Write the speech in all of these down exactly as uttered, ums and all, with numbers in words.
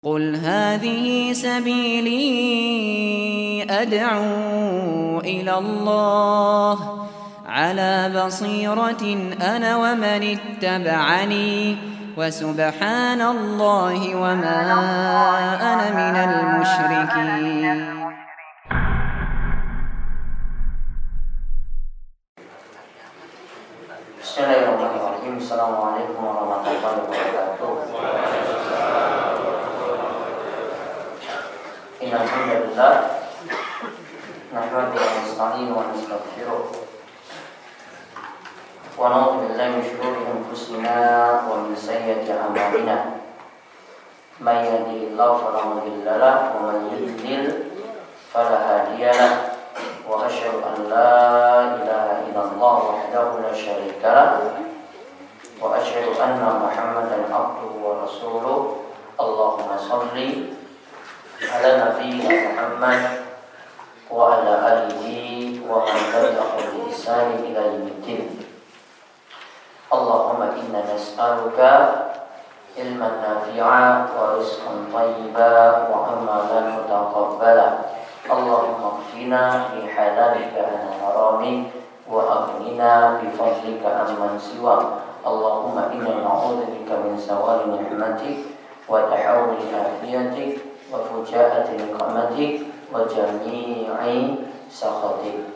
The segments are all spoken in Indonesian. قل هذه سبيلي أدعو إلى الله على بصيرة أنا ومن اتبعني وسبحان الله وما أنا من المشركين. Bismillahirrahmanirrahim. Assalamualaikum warahmatullahi wabarakatuh. Alhamdulillah, nahmadu wa nasta'inu wa nastaghfiruh wa na'udzu billahi min syururi anfusina wa min sayyiati a'malina may yahdihillahu fala mudilla lahu wa man yudlil fala hadiya lahu wa asyhadu an la ilaha illallah wahdahu la syarika lahu wa asyhadu anna Muhammadan abduhu wa rasuluh. Allahumma shalli ala nabiyina Muhammad wa ala alihi wa man tabi'ahu bi ihsan ila yaumil. Allahumma inna nas'aluka ilman nafi'a wa rizqan thayyiba wa amalan mutaqabbala. Allahumma qina bi halalika an haramik wa aghnina bi fadlika amman siwa. Allahumma inna na'udzubika min zawali ni'matik wa tahawuli afiyatik wa fujaati niqamatik wa jami'i sakhatik.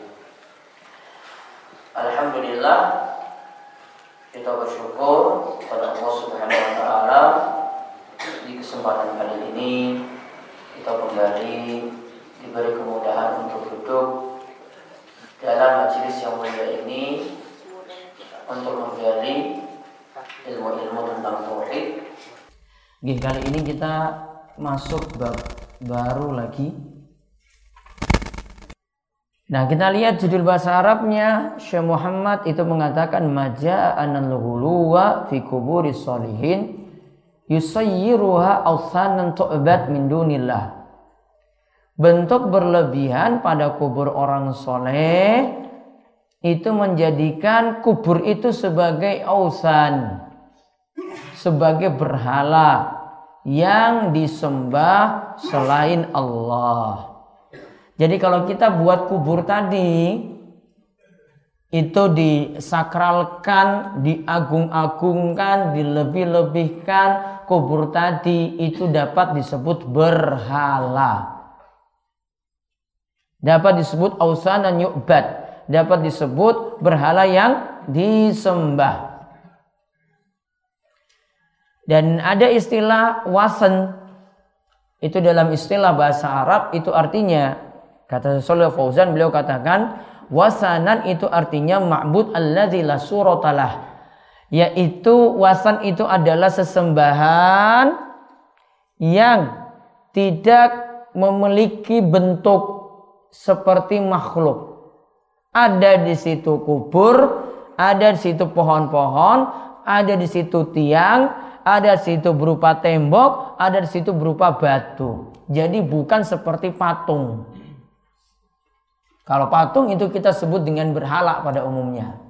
Alhamdulillah, kita bersyukur kepada Allah Subhanahu wa taala di kesempatan kali ini kita kembali diberi kemudahan untuk duduk dalam majelis yang mulia ini untuk menggali ilmu-ilmu tentang tauhid. Kali ini kita masuk bab baru lagi. Nah, kita lihat judul bahasa Arabnya. Syekh Muhammad itu mengatakan maja'anal ghuluwa fi kuburis sholihin yusayyiruha awthanan tu'bad min dunillah. Bentuk berlebihan pada kubur orang soleh itu menjadikan kubur itu sebagai awthan, sebagai berhala yang disembah selain Allah. Jadi kalau kita buat kubur tadi itu disakralkan, diagung-agungkan, dilebih-lebihkan, kubur tadi itu dapat disebut berhala, dapat disebut awsan dan yu'bad, dapat disebut berhala yang disembah. Dan ada istilah wasan, itu dalam istilah bahasa Arab itu artinya, kata Syekh Fauzan, beliau katakan wasanan itu artinya ma'bud alladzi la suratalah, yaitu wasan itu adalah sesembahan yang tidak memiliki bentuk seperti makhluk. Ada di situ kubur, ada di situ pohon-pohon, ada di situ tiang, ada di situ berupa tembok, ada di situ berupa batu. Jadi bukan seperti patung. Kalau patung itu kita sebut dengan berhala pada umumnya.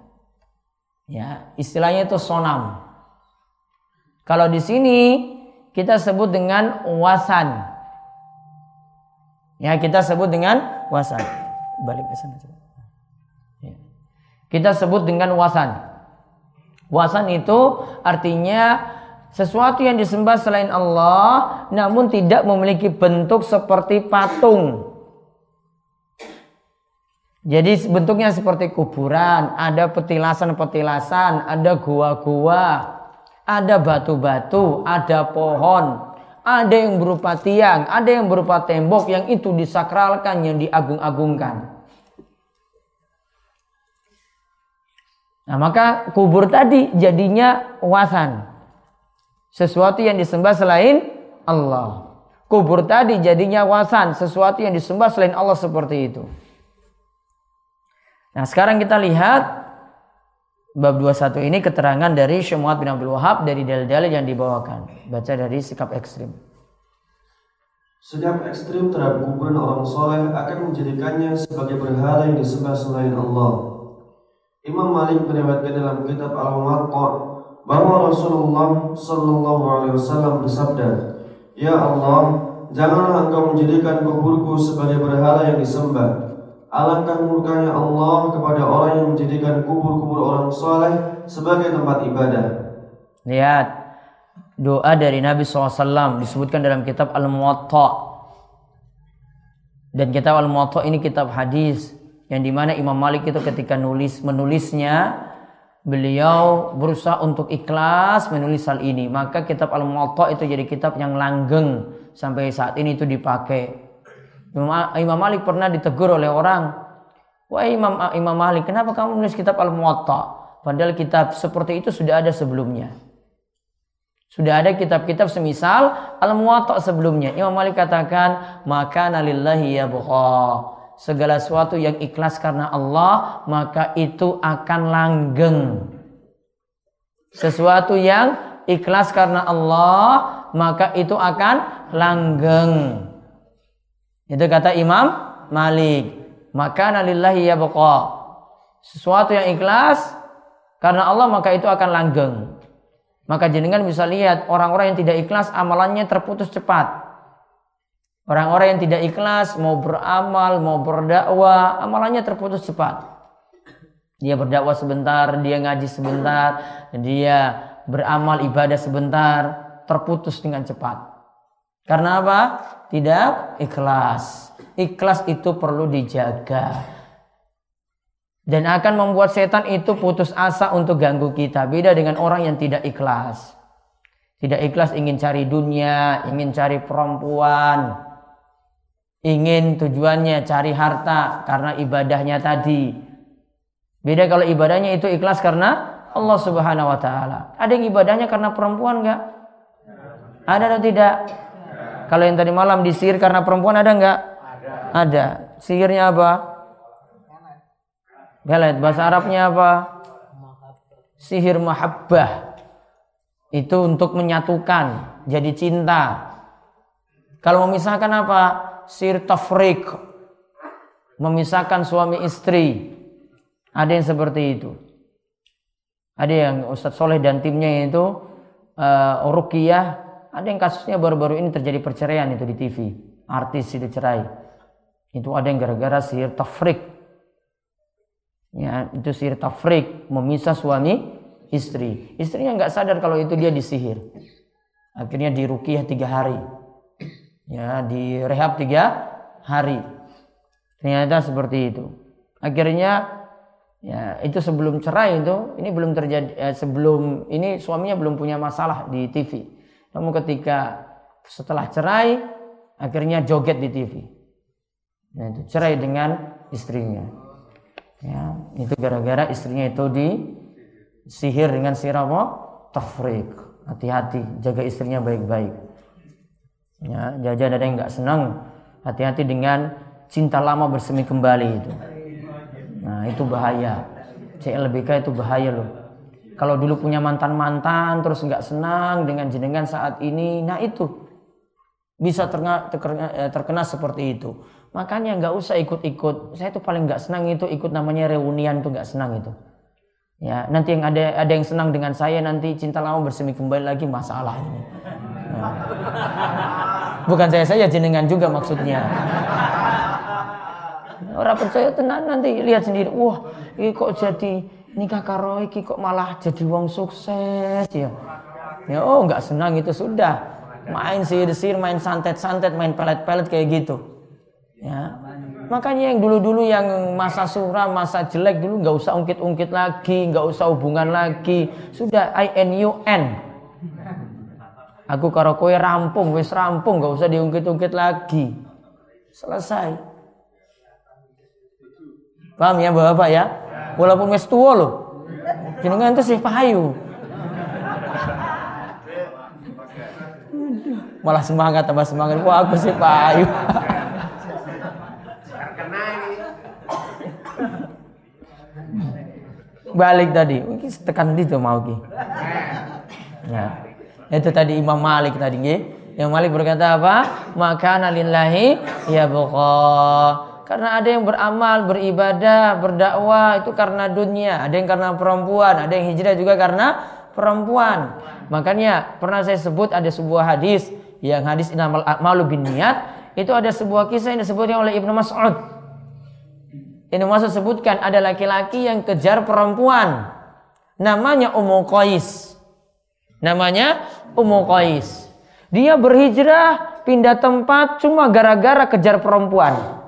Ya, istilahnya itu sonam. Kalau di sini kita sebut dengan wasan. Ya, kita sebut dengan wasan. Balik ke sana coba. Ya. Kita sebut dengan wasan. Wasan itu artinya sesuatu yang disembah selain Allah namun tidak memiliki bentuk seperti patung. Jadi bentuknya seperti kuburan, ada petilasan-petilasan, ada gua-gua, ada batu-batu, ada pohon, ada yang berupa tiang, ada yang berupa tembok, yang itu disakralkan, yang diagung-agungkan. Nah, maka kubur tadi jadinya wasan, sesuatu yang disembah selain Allah. Kubur tadi jadinya wasan, sesuatu yang disembah selain Allah, seperti itu. Nah, sekarang kita lihat bab dua puluh satu ini, keterangan dari Syekh Muhammad bin Abdul Wahhab dari dalil-dalil yang dibawakan. Baca dari sikap ekstrim. Sikap ekstrim terhadap kuburan orang soleh akan menjadikannya sebagai berhala yang disembah selain Allah. Imam Malik meriwayatkan dalam kitab Al-Muwatta bahwa Rasulullah Shallallahu Alaihi Wasallam bersabda, Ya Allah, janganlah engkau menjadikan kuburku sebagai berhala yang disembah. Alangkah murkanya Allah kepada orang yang menjadikan kubur-kubur orang soleh sebagai tempat ibadah. Lihat doa dari Nabi shallallahu alaihi wasallam disebutkan dalam kitab Al-Muwatta. Dan kitab Al-Muwatta ini kitab hadis yang dimana Imam Malik itu ketika nulis menulisnya, beliau berusaha untuk ikhlas menulis hal ini. Maka kitab Al-Muwatta itu jadi kitab yang langgeng sampai saat ini itu dipakai. Imam Malik pernah ditegur oleh orang, "Wah, Imam Imam Malik, kenapa kamu menulis kitab Al-Muwatta? Padahal kitab seperti itu sudah ada sebelumnya. Sudah ada kitab-kitab semisal Al-Muwatta sebelumnya." Imam Malik katakan, "Maka nalillahi ya buha. Segala sesuatu yang ikhlas karena Allah, maka itu akan langgeng. Sesuatu yang ikhlas karena Allah, maka itu akan langgeng." Itu kata Imam Malik. Maka nalillahi ya buha. Sesuatu yang ikhlas karena Allah, maka itu akan langgeng. Maka jenengan bisa lihat orang-orang yang tidak ikhlas amalannya terputus cepat. Orang-orang yang tidak ikhlas mau beramal, mau berdakwah, amalannya terputus cepat. Dia berdakwah sebentar, dia ngaji sebentar, dia beramal ibadah sebentar, terputus dengan cepat. Karena apa? Tidak ikhlas. Ikhlas itu perlu dijaga. Dan akan membuat setan itu putus asa untuk ganggu kita. Beda dengan orang yang tidak ikhlas. Tidak ikhlas ingin cari dunia, ingin cari perempuan, ingin tujuannya cari harta karena ibadahnya tadi. Beda kalau ibadahnya itu ikhlas karena Allah Subhanahu wa Ta'ala. Ada yang ibadahnya karena perempuan enggak? Ada atau tidak? Kalau yang tadi malam disihir karena perempuan ada enggak? Ada. Sihirnya apa? Belet, bahasa Arabnya apa? Sihir mahabbah. Itu untuk menyatukan, jadi cinta. Kalau memisahkan apa? Sihir tafrik. Memisahkan suami istri. Ada yang seperti itu. Ada yang Ustadz Soleh dan timnya itu uh, ruqyah. Ada yang kasusnya baru-baru ini terjadi perceraian itu di T V. Artis itu cerai. Itu ada yang gara-gara sihir tafrik. Ya, itu sihir tafrik, memisah suami istri. Istrinya nggak sadar kalau itu dia disihir. Akhirnya diruqyah tiga hari, ya, direhab tiga hari. Ternyata seperti itu. Akhirnya, ya, itu sebelum cerai itu, ini belum terjadi. Eh, sebelum ini suaminya belum punya masalah di T V. Namun ketika setelah cerai, akhirnya joget di T V. Nah, itu cerai dengan istrinya. Ya, itu gara-gara istrinya itu disihir dengan sihir apa? Tafrik. Hati-hati, jaga istrinya baik-baik. Ya, jaga ada yang nggak senang. Hati-hati dengan cinta lama bersemi kembali itu. Nah, itu bahaya. C L B K itu bahaya loh. Kalau dulu punya mantan-mantan terus nggak senang dengan jenengan saat ini, nah itu bisa terkena, terkena, terkena seperti itu. Makanya nggak usah ikut-ikut. Saya tuh paling nggak senang itu ikut namanya reunian tuh, nggak senang itu. Ya, nanti yang ada ada yang senang dengan saya, nanti cinta lama bersemi kembali lagi masalah ini. Nah. Bukan saya saja, jenengan juga maksudnya. Orang percaya tenang, nanti lihat sendiri. Wah, ini kok jadi nikah karo iki kok malah jadi wong sukses ya. Ya, oh nggak senang itu sudah. Main sihir-sihir, main santet-santet, main pelet-pelet kayak gitu. Ya. Makanya yang dulu-dulu yang masa suram, masa jelek dulu nggak usah ungkit-ungkit lagi, nggak usah hubungan lagi. Sudah I N U N. Aku karo kowe rampung, wis rampung, nggak usah diungkit-ungkit lagi. Selesai. Paham ya Bapak ya? Walaupun wis tuwa loh. Jenengan itu sih pahayu. Malah semangat tambah semangat. Wah, aku sih pahayu. Balik tadi, mungkin tekan itu mau ki. Nah, itu tadi Imam Malik tadi ki. Yang Malik berkata apa? Maka nalillahi ya buqa. Karena ada yang beramal, beribadah, berdakwah itu karena dunia. Ada yang karena perempuan, ada yang hijrah juga karena perempuan. Makanya pernah saya sebut ada sebuah hadis yang hadis innamal a'malu binniyat, itu ada sebuah kisah yang disebutkan oleh Ibn Mas'ud. Ibn Mas'ud sebutkan ada laki-laki yang kejar perempuan, namanya Ummu Qais. Namanya Ummu Qais. Dia berhijrah, pindah tempat cuma gara-gara kejar perempuan.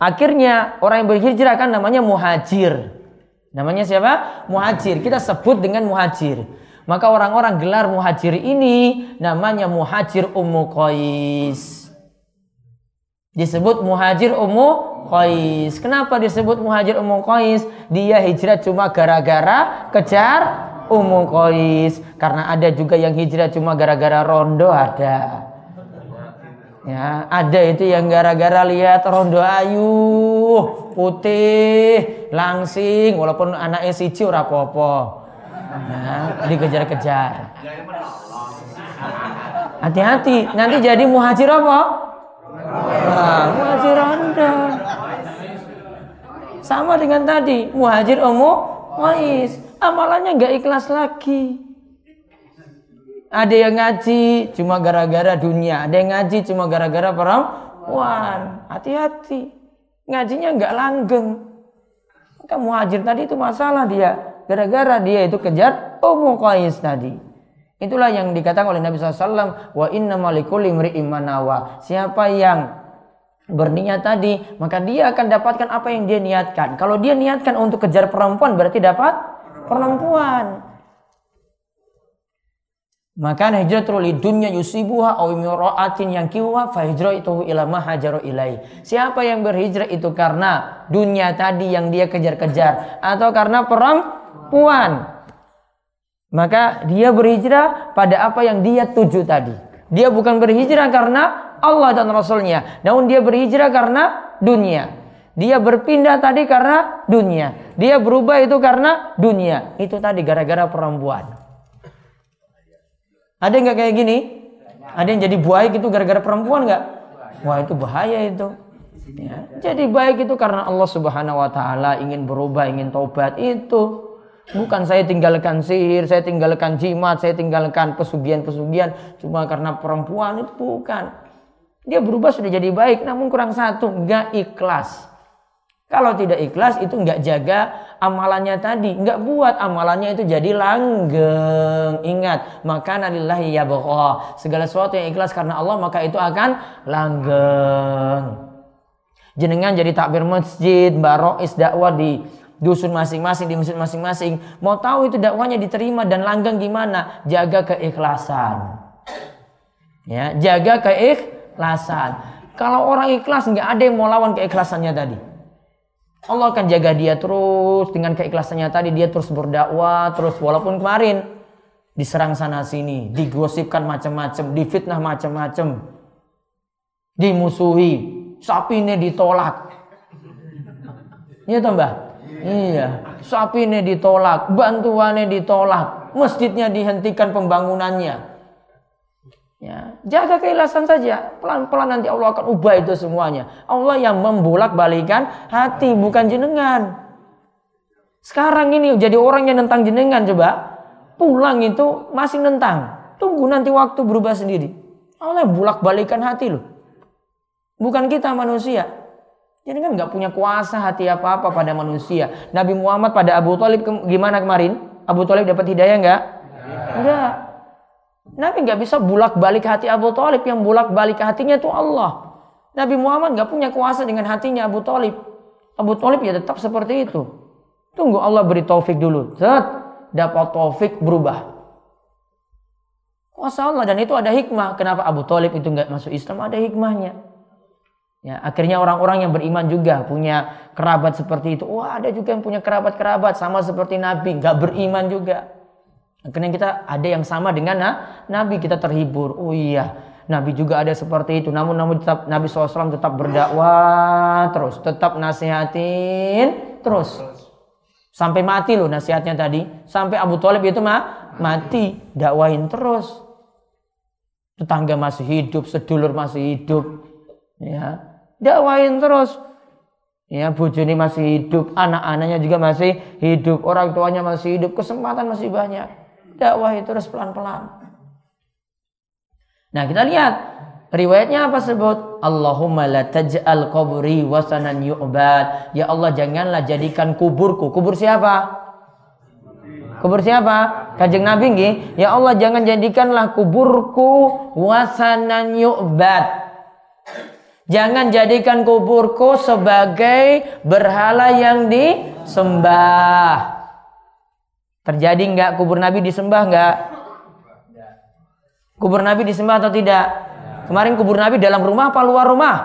Akhirnya orang yang berhijrah kan namanya muhajir. Namanya siapa? Muhajir. Kita sebut dengan muhajir. Maka orang-orang gelar muhajir ini namanya muhajir Ummu Qais. Disebut muhajir Ummu Qais. Kenapa disebut muhajir Ummu Qais? Dia hijrah cuma gara-gara kejar Ummu Qais. Karena ada juga yang hijrah cuma gara-gara rondo, ada. Ya, ada itu yang gara-gara lihat rondo ayu, putih, langsing, walaupun anaknya siji ora apa-apa. Nah, dikejar-kejar. Hati-hati, nanti jadi muhajir apa? Nah, muhajir rondo. Sama dengan tadi, muhajir Ummu Qais. Amalannya enggak ikhlas lagi. Ada yang ngaji cuma gara-gara dunia, ada yang ngaji cuma gara-gara perempuan. Hati-hati, ngajinya nggak langgeng. Maka muhajir tadi itu masalah dia, gara-gara dia itu kejar Ummu Qais tadi. Itulah yang dikatakan oleh Nabi shallallahu alaihi wasallam, wa inna malikulli mri'in ma nawa. Siapa yang berniat tadi, maka dia akan dapatkan apa yang dia niatkan. Kalau dia niatkan untuk kejar perempuan, berarti dapat perempuan. Maka hijratul lidunya yusibuha aw imra'atin yankihuha fa hijratuhu ila ma hajaru ilai. Siapa yang berhijrah itu karena dunia tadi yang dia kejar-kejar atau karena perempuan, maka dia berhijrah pada apa yang dia tuju tadi. Dia bukan berhijrah karena Allah dan Rasulnya, namun dia berhijrah karena dunia. Dia berpindah tadi karena dunia. Dia berubah itu karena dunia. Itu tadi gara-gara perempuan. Ada nggak kayak gini? Ada yang jadi baik itu gara-gara perempuan nggak? Wah, itu bahaya itu. Ya. Jadi baik itu karena Allah Subhanahu Wa Taala ingin berubah, ingin taubat itu. Bukan saya tinggalkan sihir, saya tinggalkan jimat, saya tinggalkan pesugihan-pesugihan cuma karena perempuan, itu bukan. Dia berubah sudah jadi baik, namun kurang satu, nggak ikhlas. Kalau tidak ikhlas itu nggak jaga amalannya tadi, enggak buat amalannya itu jadi langgeng. Ingat, makana lillahi yabqa. Segala sesuatu yang ikhlas karena Allah maka itu akan langgeng. Jenengan jadi takbir masjid, barois dakwah di dusun masing-masing, di masjid masing-masing. Mau tahu itu dakwahnya diterima dan langgeng gimana? Jaga keikhlasan. Ya, jaga keikhlasan. Kalau orang ikhlas enggak ada yang mau lawan keikhlasannya tadi. Allah akan jaga dia terus dengan keikhlasannya tadi. Dia terus berdakwah terus, walaupun kemarin diserang sana sini, digosipkan macam-macam, difitnah macam-macam, dimusuhi, sapine ditolak. Iya toh Mbah? Iya, sapine ditolak, bantuannya ditolak, masjidnya dihentikan pembangunannya. Ya, jaga keikhlasan saja. Pelan-pelan nanti Allah akan ubah itu semuanya. Allah yang membolak-balikan hati, bukan jenengan. Sekarang ini jadi orang yang nentang jenengan, coba pulang itu masih nentang. Tunggu nanti waktu berubah sendiri. Allah bolak-balikan hati loh. Bukan kita manusia. Jenengan nggak punya kuasa hati apa-apa pada manusia. Nabi Muhammad pada Abu Thalib ke- gimana kemarin? Abu Thalib dapat hidayah nggak? Enggak. Nabi nggak bisa bolak-balik hati Abu Thalib, yang bolak-balik hatinya itu Allah. Nabi Muhammad nggak punya kuasa dengan hatinya Abu Thalib. Abu Thalib ya tetap seperti itu. Tunggu Allah beri taufik dulu. Zat, dapat taufik berubah. Kuasa Allah, dan itu ada hikmah. Kenapa Abu Thalib itu nggak masuk Islam? Ada hikmahnya. Ya, akhirnya orang-orang yang beriman juga punya kerabat seperti itu. Wah, ada juga yang punya kerabat-kerabat sama seperti Nabi, nggak beriman juga. Akhirnya kita ada yang sama dengan nah, Nabi, kita terhibur. Oh iya, Nabi juga ada seperti itu. Namun, namun tetap, Nabi shallallahu alaihi wasallam tetap berdakwah terus, tetap nasihatin terus, sampai mati loh nasihatnya tadi. Sampai Abu Thalib itu mah mati, dakwahin terus. Tetangga masih hidup, sedulur masih hidup, ya dakwahin terus. Ya, bojone masih hidup, anak-anaknya juga masih hidup, orang tuanya masih hidup, kesempatan masih banyak. Dakwahi terus pelan-pelan. Nah, kita lihat riwayatnya apa sebut? Allahumma la taj'al qabri wasanan yu'bad. Ya Allah, janganlah jadikan kuburku. Kubur siapa? Kubur siapa? Kanjeng Nabi nggih. Ya Allah, jangan jadikanlah kuburku wasanan yu'bad. Jangan jadikan kuburku sebagai berhala yang disembah. Terjadi nggak kubur Nabi disembah nggak? Kubur Nabi disembah atau tidak? Kemarin kubur Nabi dalam rumah apa luar rumah?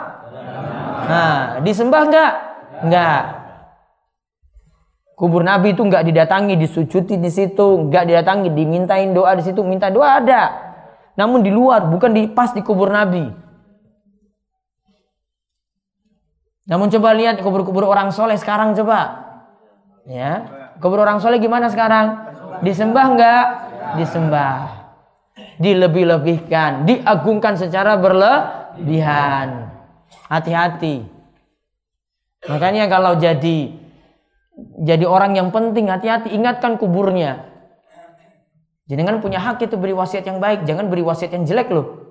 Nah, disembah nggak? Nggak. Kubur Nabi itu nggak didatangi, disujuti di situ, nggak didatangi, dimintain doa di situ, minta doa ada. Namun di luar, bukan di pas di kubur Nabi. Namun coba lihat kubur-kubur orang soleh sekarang coba, ya kubur orang soleh gimana sekarang? Disembah nggak? Disembah, dilebih-lebihkan, diagungkan secara berlebihan. Hati-hati. Makanya kalau jadi jadi orang yang penting hati-hati, ingatkan kuburnya. Jangan punya hak itu beri wasiat yang baik, jangan beri wasiat yang jelek loh.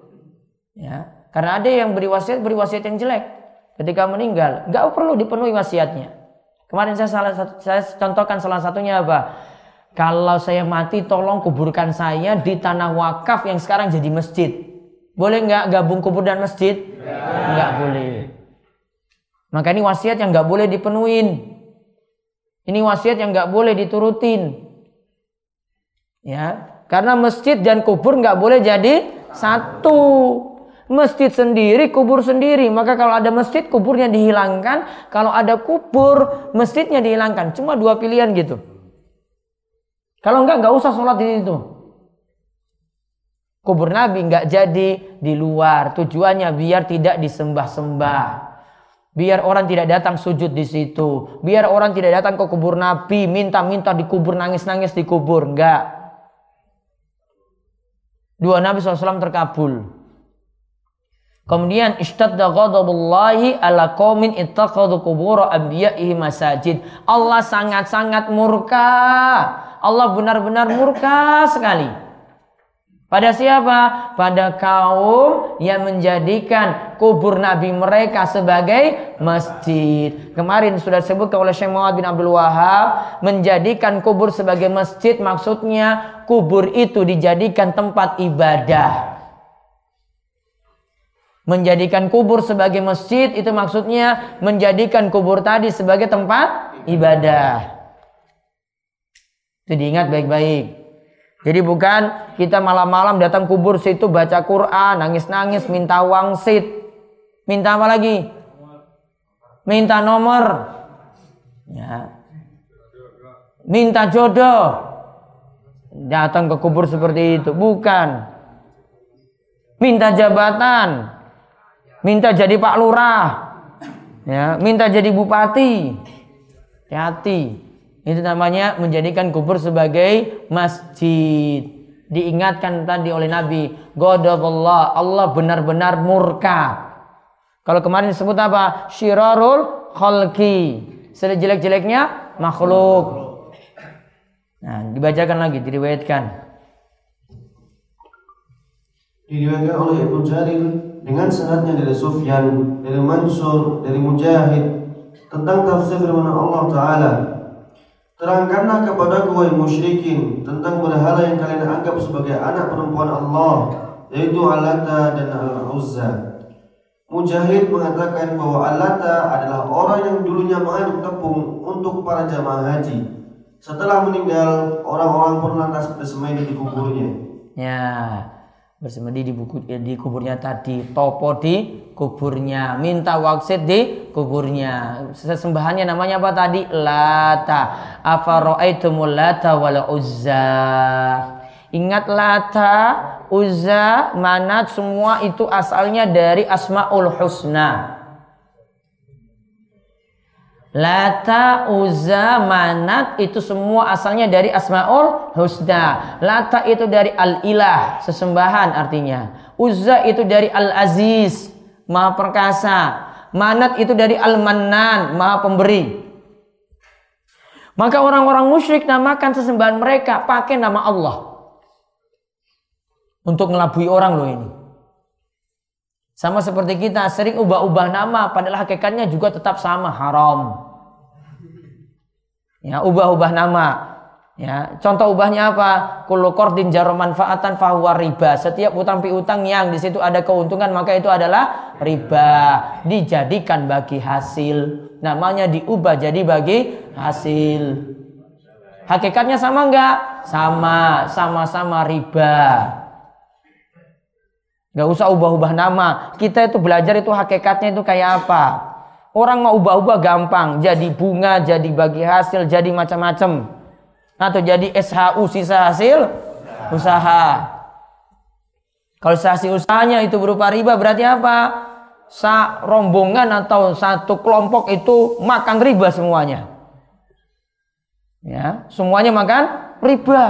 Ya, karena ada yang beri wasiat beri wasiat yang jelek. Ketika meninggal, nggak perlu dipenuhi wasiatnya. Kemarin saya salah satu, saya contohkan salah satunya apa? Kalau saya mati, tolong kuburkan saya di tanah wakaf yang sekarang jadi masjid. Boleh nggak gabung kubur dan masjid? Ya. Nggak boleh. Maka ini wasiat yang nggak boleh dipenuhin. Ini wasiat yang nggak boleh diturutin. Ya, karena masjid dan kubur nggak boleh jadi satu. Masjid sendiri, kubur sendiri. Maka kalau ada masjid, kuburnya dihilangkan. Kalau ada kubur, masjidnya dihilangkan. Cuma dua pilihan gitu. Kalau enggak, enggak usah sholat di situ. Kubur Nabi enggak jadi di luar. Tujuannya biar tidak disembah-sembah. Biar orang tidak datang sujud di situ. Biar orang tidak datang ke kubur Nabi. Minta-minta dikubur, nangis-nangis dikubur. Enggak. Dua Nabi shallallahu alaihi wasallam terkabul. Kemudian istadda ghadabullahi ala qaumin ittaqadu qubur anbiya'ihi masajid. Allah sangat-sangat murka. Allah benar-benar murka sekali. Pada siapa? Pada kaum yang menjadikan kubur nabi mereka sebagai masjid. Kemarin sudah disebutkan oleh Syekh Muhammad bin Abdul Wahhab, menjadikan kubur sebagai masjid maksudnya kubur itu dijadikan tempat ibadah. Menjadikan kubur sebagai masjid itu maksudnya menjadikan kubur tadi sebagai tempat ibadah. Itu diingat baik-baik. Jadi bukan kita malam-malam datang kubur situ baca Quran, nangis-nangis, minta wangsit. Minta apa lagi? Minta nomor. Ya. Minta jodoh. Datang ke kubur seperti itu. Bukan. Minta jabatan. Minta jadi Pak Lurah, ya, minta jadi Bupati. Hati-hati. Itu namanya menjadikan kubur sebagai masjid. Diingatkan tadi oleh Nabi, Ghadaballah, Allah benar-benar murka. Kalau kemarin disebut apa? Syirarul khalqi. Sejelek-jeleknya makhluk. Nah, dibacakan lagi, diriwayatkan. Diriwayatkan oleh Ibn Zarim dengan sanadnya dari Sufyan, dari Mansur, dari Mujahid tentang tafsir firman Allah Ta'ala, terangkanlah kepada wahai musyrikin tentang berhala yang kalian anggap sebagai anak perempuan Allah, yaitu Alata dan Al Uzza. Mujahid mengatakan bahwa Alata adalah orang yang dulunya mengaduk tepung untuk para jamaah haji. Setelah meninggal, orang-orang pun lantas bersemedi di kuburnya. Ya, bersemedi di, buku, di kuburnya tadi, topo di kuburnya, minta waksit di kuburnya. Sesembahannya namanya apa tadi? Lata. Afara'aitumul Lata wal Uzza. Ingat Lata, Uzza, Manat, semua itu asalnya dari Asmaul Husna. Lata, Uzza, Manat itu semua asalnya dari Asmaul Husna. Lata itu dari Al-Ilah, sesembahan artinya. Uzza itu dari Al-Aziz, Maha Perkasa. Manat itu dari Al-Mannan, Maha Pemberi. Maka orang-orang musyrik namakan sesembahan mereka pakai nama Allah. Untuk ngelabui orang loh ini. Sama seperti kita sering ubah-ubah nama, padahal hakikatnya juga tetap sama, haram. Ya, ubah-ubah nama. Ya, contoh ubahnya apa? Kullu qardin jarra manfaatan fa huwa riba. Setiap utang piutang yang di situ ada keuntungan maka itu adalah riba. Dijadikan bagi hasil. Namanya diubah jadi bagi hasil. Hakikatnya sama enggak? Sama, sama-sama riba. Enggak usah ubah-ubah nama. Kita itu belajar itu hakikatnya itu kayak apa? Orang mau ubah-ubah gampang, jadi bunga, jadi bagi hasil, jadi macam-macam. Atau jadi S H U, sisa hasil usaha. Kalau sisa hasil usahanya itu berupa riba, berarti apa? Sa rombongan atau satu kelompok itu makan riba semuanya. Ya, semuanya makan riba.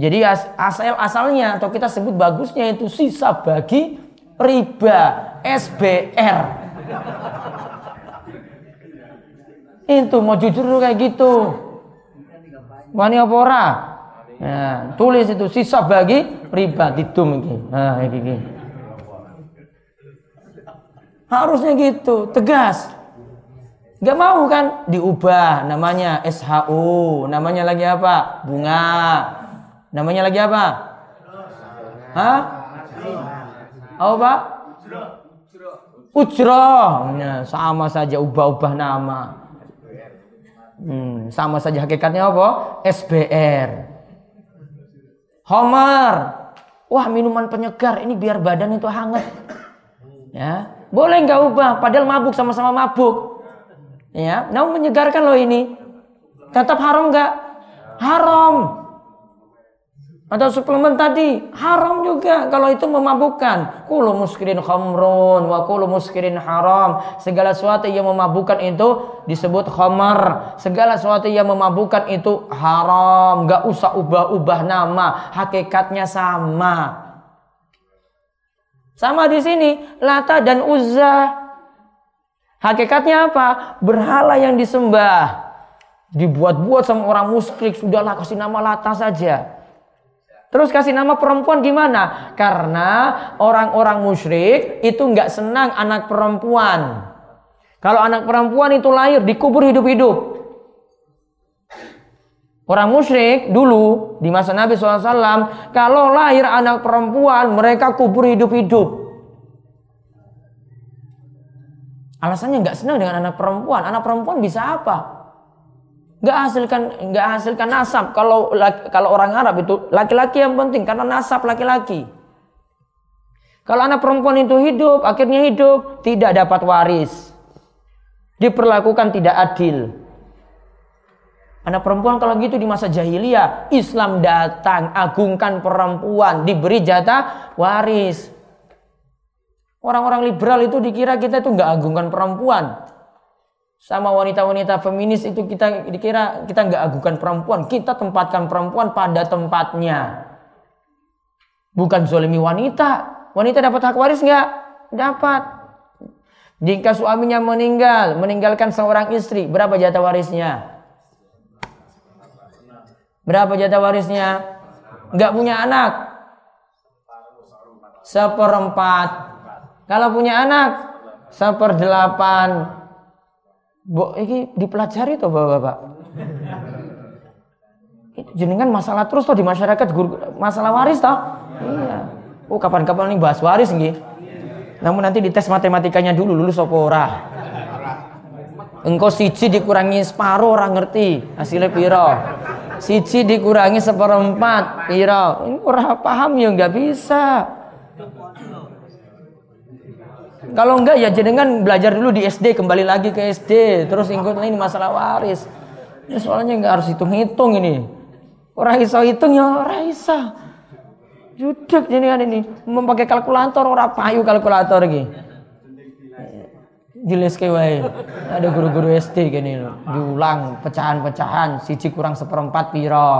Jadi asal-asalnya atau kita sebut bagusnya itu sisa bagi riba, S B R. Itu mau jujur kayak gitu. Wani apa ora? Nah, tulis itu sisa bagi riba didum iki. Nah, iki iki. Harusnya gitu, tegas. Enggak mau kan diubah namanya S H U, namanya lagi apa? Bunga. Namanya lagi apa? Hah? Apa, Pak? Ujroh. Nah, sama saja ubah-ubah nama. Hmm, sama saja hakikatnya apa? S B R. Homer. Wah, minuman penyegar ini biar badan itu hangat. Ya, boleh nggak ubah? Padahal mabuk, sama-sama mabuk. Ya, namun menyegarkan loh ini. Tetap haram nggak? Haram. Atau suplemen tadi haram juga kalau itu memabukkan. Kullu muskirin khamrun wa kullu muskirin haram. Segala sesuatu yang memabukkan itu disebut khamar. Segala sesuatu yang memabukkan itu haram. Enggak usah ubah-ubah nama, hakikatnya sama. Sama di sini Lata dan Uzza. Hakikatnya apa? Berhala yang disembah. Dibuat-buat sama orang musyrik, sudahlah kasih nama Lata saja. Terus kasih nama perempuan gimana? Karena orang-orang musyrik itu nggak senang anak perempuan. Kalau anak perempuan itu lahir dikubur hidup-hidup. Orang musyrik dulu di masa Nabi shallallahu alaihi wasallam kalau lahir anak perempuan mereka kubur hidup-hidup. Alasannya nggak senang dengan anak perempuan. Anak perempuan bisa apa? Nggak hasilkan nggak hasilkan nasab. Kalau kalau orang Arab itu laki-laki yang penting karena nasab laki-laki. Kalau anak perempuan itu hidup, akhirnya hidup tidak dapat waris, diperlakukan tidak adil. Anak perempuan kalau gitu di masa jahiliyah, Islam datang, agungkan perempuan, diberi jatah waris. Orang-orang liberal itu dikira kita itu nggak agungkan perempuan. Sama wanita-wanita feminis itu kita dikira kita nggak agungkan perempuan, kita tempatkan perempuan pada tempatnya. Bukan zolimi wanita. Wanita dapat hak waris nggak? Dapat. Jika suaminya meninggal, meninggalkan seorang istri, berapa jatah warisnya? Berapa jatah warisnya? Nggak punya anak? Seperempat. Kalau punya anak? Seperdelapan. Bo, ini dipelajari toh Bapak-bapak. Itu jenengan masalah terus toh di masyarakat, masalah waris toh. Iya. Oh, kapan-kapan nih bahas waris nggih. Namun nanti dites matematikanya dulu lulus apa ora. Engko siji dikurangi separuh ora ngerti, hasilnya piro. Siji dikurangi seperempat piro. Ini ora paham ya nggak bisa. Kalau enggak ya jenengan belajar dulu di S D, kembali lagi ke S D, terus ikut ini masalah waris. Ini soalnya enggak harus hitung-hitung ini. Ora iso hitung ya ora iso. Judek jenengan ini memakai kalkulator ora payu kalkulator iki. Jelas ke wae. Ada guru-guru S D gini lho, diulang pecahan-pecahan, siji kurang seperempat piro.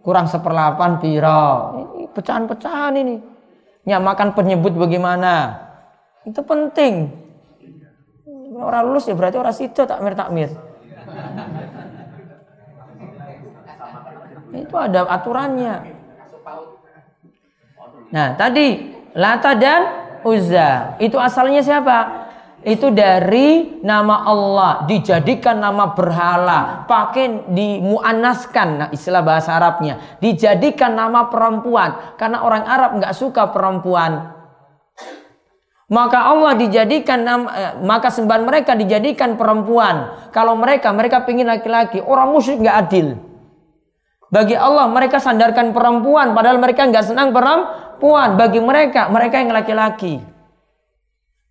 Kurang seperlapan piro. Ini pecahan-pecahan ini. Nyamakan penyebut bagaimana? Itu penting. Orang lulus ya berarti orang sido takmir-takmir. Itu ada aturannya. Nah, tadi Lata dan Uzza. Itu asalnya siapa? Itu dari nama Allah, dijadikan nama berhala, pakai dimuannaskan, nah istilah bahasa Arabnya, dijadikan nama perempuan karena orang Arab nggak suka perempuan. Maka Allah dijadikan nama, maka sembahan mereka dijadikan perempuan. Kalau mereka mereka pingin laki-laki, orang musyrik nggak adil. Bagi Allah mereka sandarkan perempuan, padahal mereka nggak senang perempuan. Bagi mereka mereka yang laki-laki.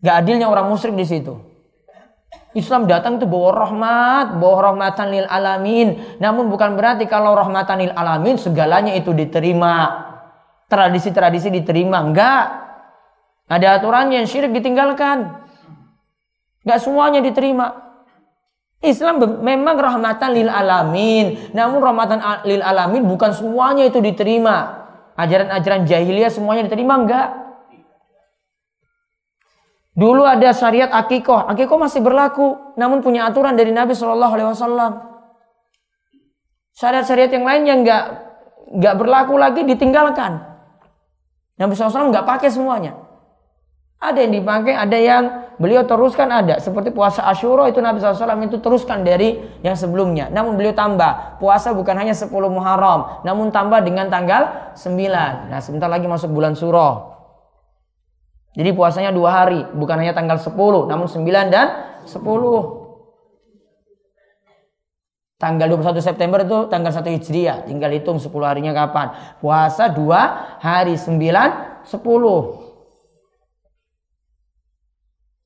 Gak adilnya orang musyrik di situ. Islam datang itu bawa rahmat, bawa rahmatan lil alamin. Namun bukan berarti kalau rahmatan lil alamin segalanya itu diterima, tradisi-tradisi diterima. Enggak. Ada aturannya, yang syirik ditinggalkan. Enggak semuanya diterima. Islam memang rahmatan lil alamin, namun rahmatan lil alamin bukan semuanya itu diterima. Ajaran-ajaran jahiliyah semuanya diterima enggak? Dulu ada syariat akikoh, akikoh masih berlaku, namun punya aturan dari Nabi Shallallahu Alaihi Wasallam. Syariat-syariat yang lain yang nggak nggak berlaku lagi ditinggalkan. Nabi Shallallahu Alaihi Wasallam nggak pakai semuanya. Ada yang dipakai, ada yang beliau teruskan ada. Seperti puasa Asyura itu Nabi Shallallahu Alaihi Wasallam itu teruskan dari yang sebelumnya. Namun beliau tambah puasa bukan hanya sepuluh Muharram, namun tambah dengan tanggal sembilan. Nah sebentar lagi masuk bulan Syura. Jadi puasanya dua hari, bukan hanya tanggal sepuluh, namun sembilan dan sepuluh. Tanggal dua puluh satu September itu tanggal satu Hijriah, tinggal hitung sepuluh harinya kapan. Puasa dua hari, sembilan, sepuluh.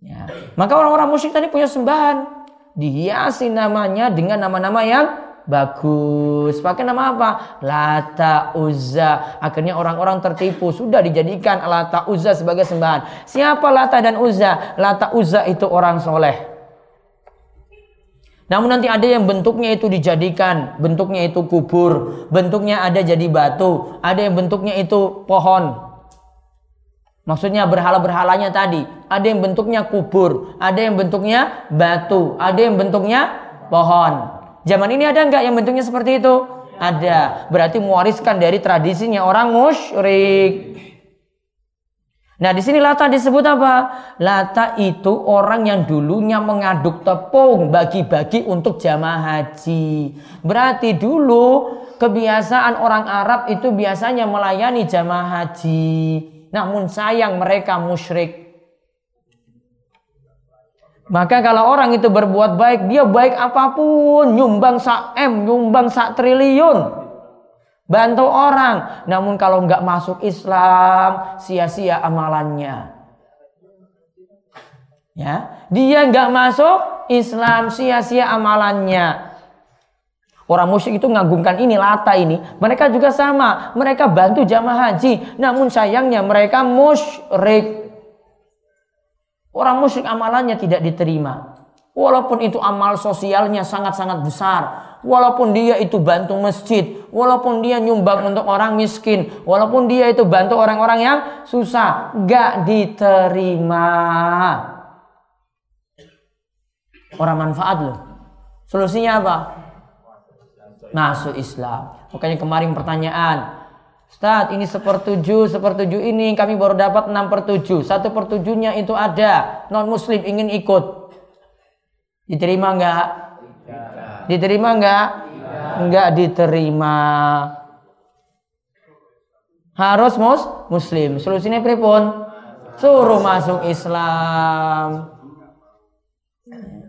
Ya. Maka orang-orang musyrik tadi punya sembahan. Dihiasi namanya dengan nama-nama yang bagus, pakai nama apa? Lata, Uzza. Akhirnya orang-orang tertipu, sudah dijadikan Lata, Uzza sebagai sembahan. Siapa Lata dan Uzza? Lata, Uzza itu orang soleh. Namun nanti ada yang bentuknya itu dijadikan, bentuknya itu kubur, bentuknya ada jadi batu, ada yang bentuknya itu pohon. Maksudnya berhala-berhalanya tadi. Ada yang bentuknya kubur, ada yang bentuknya batu, ada yang bentuknya pohon. Zaman ini ada nggak yang bentuknya seperti itu? Ada. Berarti mewariskan dari tradisinya orang musyrik. Nah, di sini Lata disebut apa? Lata itu orang yang dulunya mengaduk tepung bagi-bagi untuk jamaah haji. Berarti dulu kebiasaan orang Arab itu biasanya melayani jamaah haji. Namun sayang mereka musyrik. Maka kalau orang itu berbuat baik, dia baik apapun, nyumbang sak M, nyumbang sak triliun, bantu orang. Namun kalau nggak masuk Islam, sia-sia amalannya. Ya, dia nggak masuk Islam, sia-sia amalannya. Orang musyrik itu mengagungkan ini Lata ini. Mereka juga sama, mereka bantu jamaah haji. Namun sayangnya mereka musyrik. Orang musyrik amalannya tidak diterima. Walaupun itu amal sosialnya sangat-sangat besar. Walaupun dia itu bantu masjid. Walaupun dia nyumbang untuk orang miskin. Walaupun dia itu bantu orang-orang yang susah. Gak diterima. Orang manfaat loh. Solusinya apa? Masuk Islam. Makanya kemarin pertanyaan. Ustaz, ini sepertujuh, sepertujuh ini kami baru dapat enam per tujuh. Satu per tujuhnya itu ada non muslim ingin ikut. Diterima enggak? Tidak. Diterima enggak? Tidak. Enggak diterima. Harus mus muslim. Solusinya pripun? Suruh masuk Islam.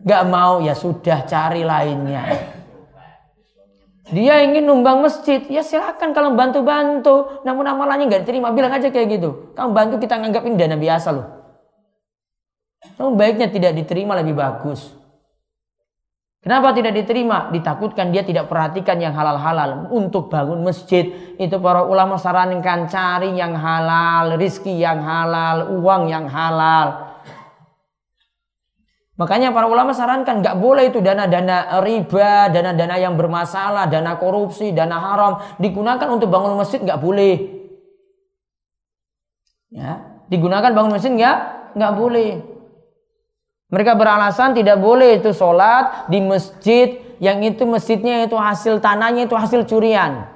Enggak mau, ya sudah cari lainnya. Dia ingin numbang masjid, ya silakan kalau bantu-bantu. Namun amalannya nggak diterima, bilang aja kayak gitu. Kamu bantu kita nganggap ini dana biasa loh. Namun baiknya tidak diterima lebih bagus. Kenapa tidak diterima? Ditakutkan dia tidak perhatikan yang halal-halal. Untuk bangun masjid, itu para ulama sarankan cari yang halal, rizki yang halal, uang yang halal. Makanya para ulama sarankan nggak boleh itu dana-dana riba, dana-dana yang bermasalah, dana korupsi, dana haram digunakan untuk bangun masjid nggak boleh. Ya, digunakan bangun masjid nggak nggak boleh. Mereka beralasan tidak boleh itu sholat di masjid yang itu masjidnya itu hasil tanahnya itu hasil curian.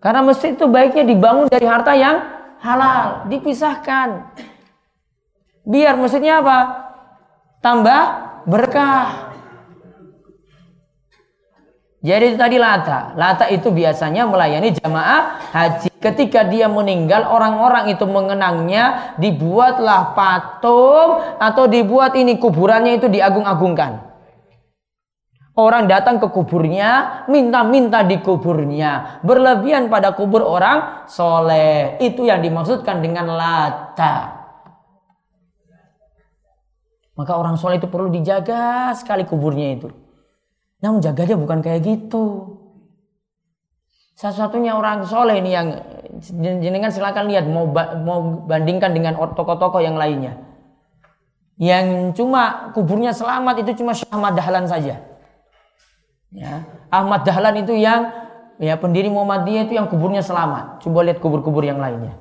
Karena masjid itu baiknya dibangun dari harta yang halal, dipisahkan. Biar maksudnya apa? Tambah berkah. Jadi itu tadi lata. Lata itu biasanya melayani jamaah haji. Ketika dia meninggal, orang-orang itu mengenangnya, dibuatlah patung atau dibuat ini kuburannya itu diagung-agungkan. Orang datang ke kuburnya, minta-minta di kuburnya, berlebihan pada kubur orang soleh. Itu yang dimaksudkan dengan lata. Maka orang soleh itu perlu dijaga sekali kuburnya itu. Namun jaganya bukan kayak gitu. Satu-satunya orang soleh ini yang jenengan silakan lihat, mau, ba mau bandingkan dengan tokoh-tokoh yang lainnya. Yang cuma kuburnya selamat itu cuma Syekh Ahmad Dahlan saja. Ya, Ahmad Dahlan itu yang ya pendiri Muhammadiyah itu yang kuburnya selamat. Coba lihat kubur-kubur yang lainnya.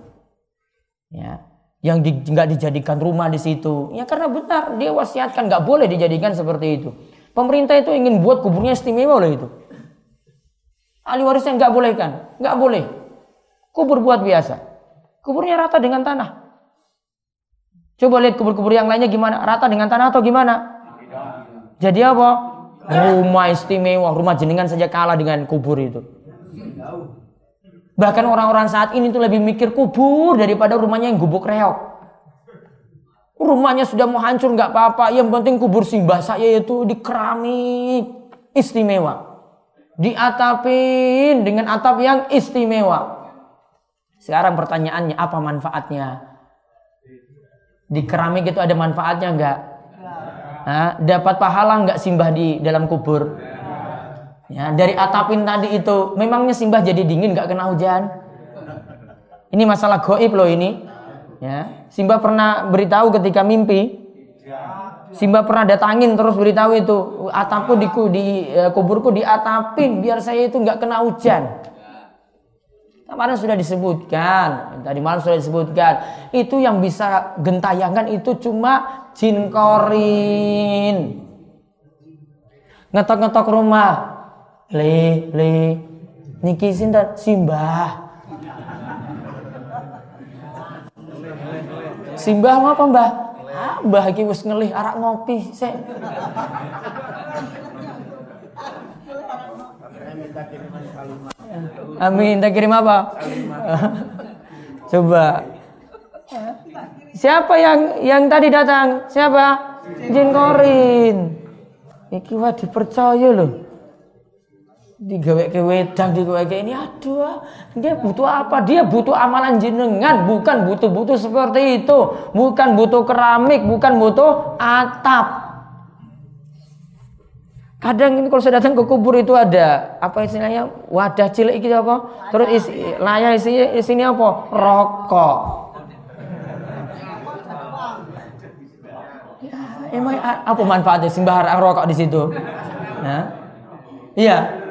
Ya, yang di, nggak dijadikan rumah di situ. Ya karena benar dia wasiatkan nggak boleh dijadikan seperti itu. Pemerintah itu ingin buat kuburnya istimewa loh itu. Ahli warisnya nggak bolehkan, nggak boleh. Kubur buat biasa. Kuburnya rata dengan tanah. Coba lihat kubur-kubur yang lainnya gimana? Rata dengan tanah atau gimana? Jadi apa? Rumah istimewa, rumah jenengan saja kalah dengan kubur itu. Bahkan orang-orang saat ini tuh lebih mikir kubur daripada rumahnya yang gubuk reok. Rumahnya sudah mau hancur nggak apa-apa, yang penting kubur simbah saya itu di keramik istimewa, diatapin dengan atap yang istimewa. Sekarang pertanyaannya apa manfaatnya? Di keramik itu ada manfaatnya nggak? Nah, dapat pahala nggak simbah di dalam kubur? Ya, dari atapin tadi itu, memangnya simbah jadi dingin nggak kena hujan? Ini masalah goib loh ini. Ya, simbah pernah beritahu ketika mimpi. Simbah pernah datangin terus beritahu itu, atapku di, di kuburku diatapin biar saya itu nggak kena hujan. Kemarin sudah disebutkan, tadi malam sudah disebutkan, itu yang bisa gentayangan itu cuma jin korin. Ngetok-ngetok rumah, le le, niki sinten simbah. Simbah apa mbah? Ah, mbah iki wis ngelih arak ngopi sik. Amin, tak kirim apa? Coba. Siapa yang yang tadi datang? Siapa? Jin korin. Iki wah dipercaya loh. Digaweke wedang, digaweke ini aduh. Dia butuh apa? Dia butuh amalan jenengan, bukan butuh-butuh seperti itu. Bukan butuh keramik, bukan butuh atap. Kadang ini kalau saya datang ke kubur itu ada apa istilahnya wadah cilik gitu apa? Terus isi, layar isinya isinya apa? Rokok. Ya, emang apa manfaatnya simbah rokok di situ? Iya.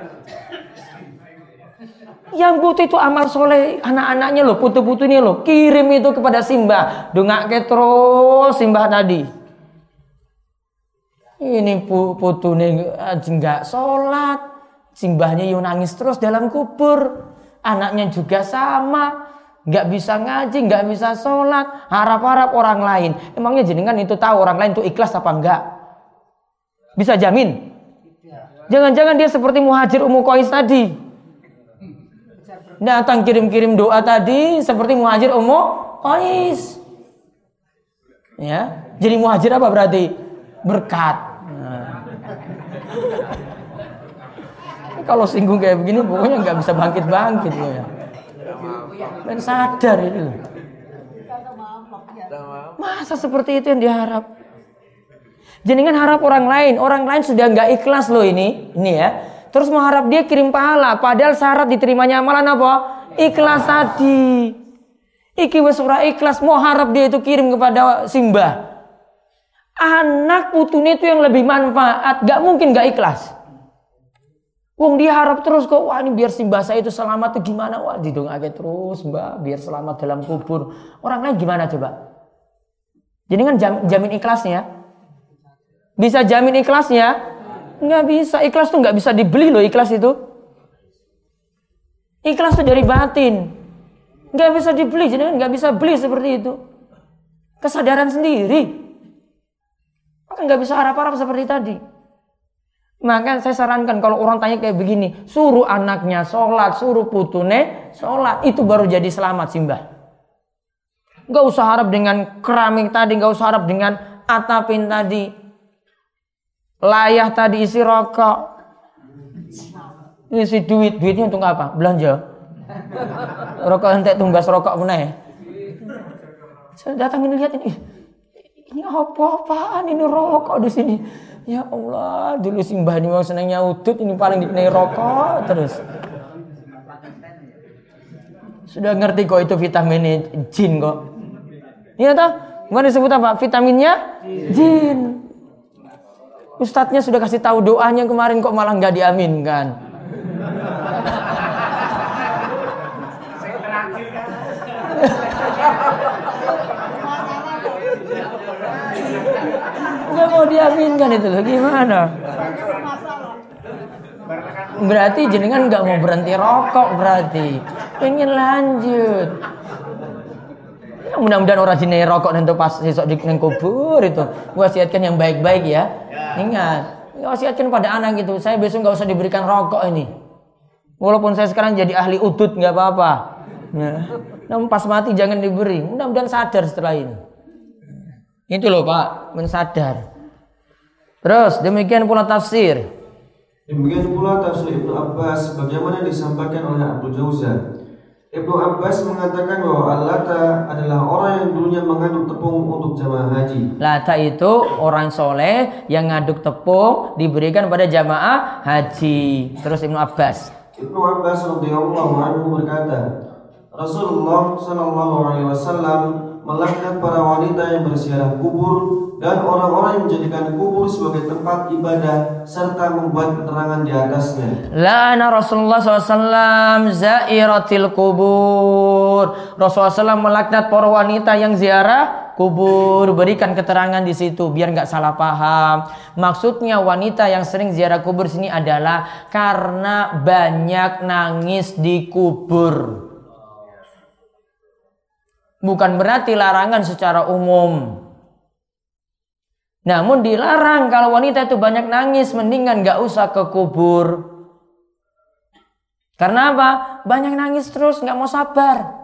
Yang butuh itu amal soleh anak-anaknya loh, putu-putunya loh. Kirim itu kepada simbah, dongake terus simbah tadi. Ini putune nggak sholat, simbahnya yo nangis terus dalam kubur, anaknya juga sama, nggak bisa ngaji, nggak bisa sholat, harap-harap orang lain. Emangnya jenengan itu tahu orang lain itu ikhlas apa enggak? Bisa jamin? Jangan-jangan dia seperti Muhajir Ummu Qais tadi, datang kirim-kirim doa tadi seperti Muhajir Ummu Qais. Ya, jadi Muhajir apa berarti? Berkat. Nah. Kalau singgung kayak begini pokoknya nggak bisa bangkit-bangkit loh ya. Dan sadar itu. Masa seperti itu yang diharap? Jenengan harap orang lain, orang lain sudah nggak ikhlas loh ini, ini ya. Terus mengharap dia kirim pahala, padahal syarat diterimanya amalan apa? Ikhlas tadi. Iki wis ora ikhlas, mau harap dia itu kirim kepada simbah. Anak putune itu yang lebih manfaat, gak mungkin gak ikhlas. Wong dia harap terus kok, wah ini biar simbah saya itu selamat tuh gimana? Wah didongake terus mbak, biar selamat dalam kubur. Orang lain gimana coba? Jadi kan jam, jamin ikhlasnya? Bisa jamin ikhlasnya? Nggak bisa, ikhlas tuh nggak bisa dibeli loh ikhlas itu. Ikhlas tuh dari batin. Nggak bisa dibeli, jenengan nggak bisa beli seperti itu. Kesadaran sendiri. Maka nggak bisa harap-harap seperti tadi. Maka saya sarankan kalau orang tanya kayak begini, suruh anaknya sholat, suruh putune sholat, itu baru jadi selamat simbah. Nggak usah harap dengan keramik tadi, nggak usah harap dengan atapin tadi, layah tadi isi rokok, isi duit, duitnya untuk apa? Belanja. Rokok entek tumbas rokok punah ya. Saya datang ini lihat ini. Ini apa-apaan ini rokok di sini. Ya Allah, dulu simbah ini memang senangnya udut, ini paling dikenai rokok terus. Sudah ngerti kok itu vitamin jin kok. Iya toh? Enggak disebut apa? Vitaminnya jin. Ustadznya sudah kasih tahu doanya kemarin kok malah enggak diaminkan. Enggak mau diaminkan itu loh, gimana? Berarti jenengan enggak mau berhenti rokok berarti. Pengen lanjut. Ya, mudah-mudahan orang jenis rokok nanti pas besok di kubur itu. Gua wasiatkan yang baik-baik ya. Ingat, wasiatkan pada anak gitu. Saya besok enggak usah diberikan rokok ini. Walaupun saya sekarang jadi ahli udut enggak apa-apa. Nah, namun pas mati jangan diberi. Mudah-mudahan sadar setelah ini. Itu loh Pak, mensadar. Terus demikian pula tafsir. Demikian pula tafsir Ibnu Abbas sebagaimana disampaikan oleh Abu Jauzan. Ibnu Abbas mengatakan bahwa Alata adalah orang yang dulunya mengaduk tepung untuk jamaah haji. Lata itu orang soleh yang ngaduk tepung diberikan pada jamaah haji. Terus Ibnu Abbas. Ibnu Abbas radhiyallahu anhu berkata, Rasulullah sallallahu alaihi wasallam melaknat para wanita yang berziarah kubur dan orang-orang yang menjadikan kubur sebagai tempat ibadah serta membuat keterangan di atasnya. La'ana Rasulullah shallallahu alaihi wasallam zairatil kubur. Rasulullah shallallahu alaihi wasallam melaknat para wanita yang ziarah kubur. Berikan keterangan di situ biar nggak salah paham. Maksudnya wanita yang sering ziarah kubur sini adalah karena banyak nangis di kubur. Bukan berarti larangan secara umum. Namun dilarang kalau wanita itu banyak nangis, mendingan gak usah ke kubur. Karena apa? Banyak nangis terus, gak mau sabar.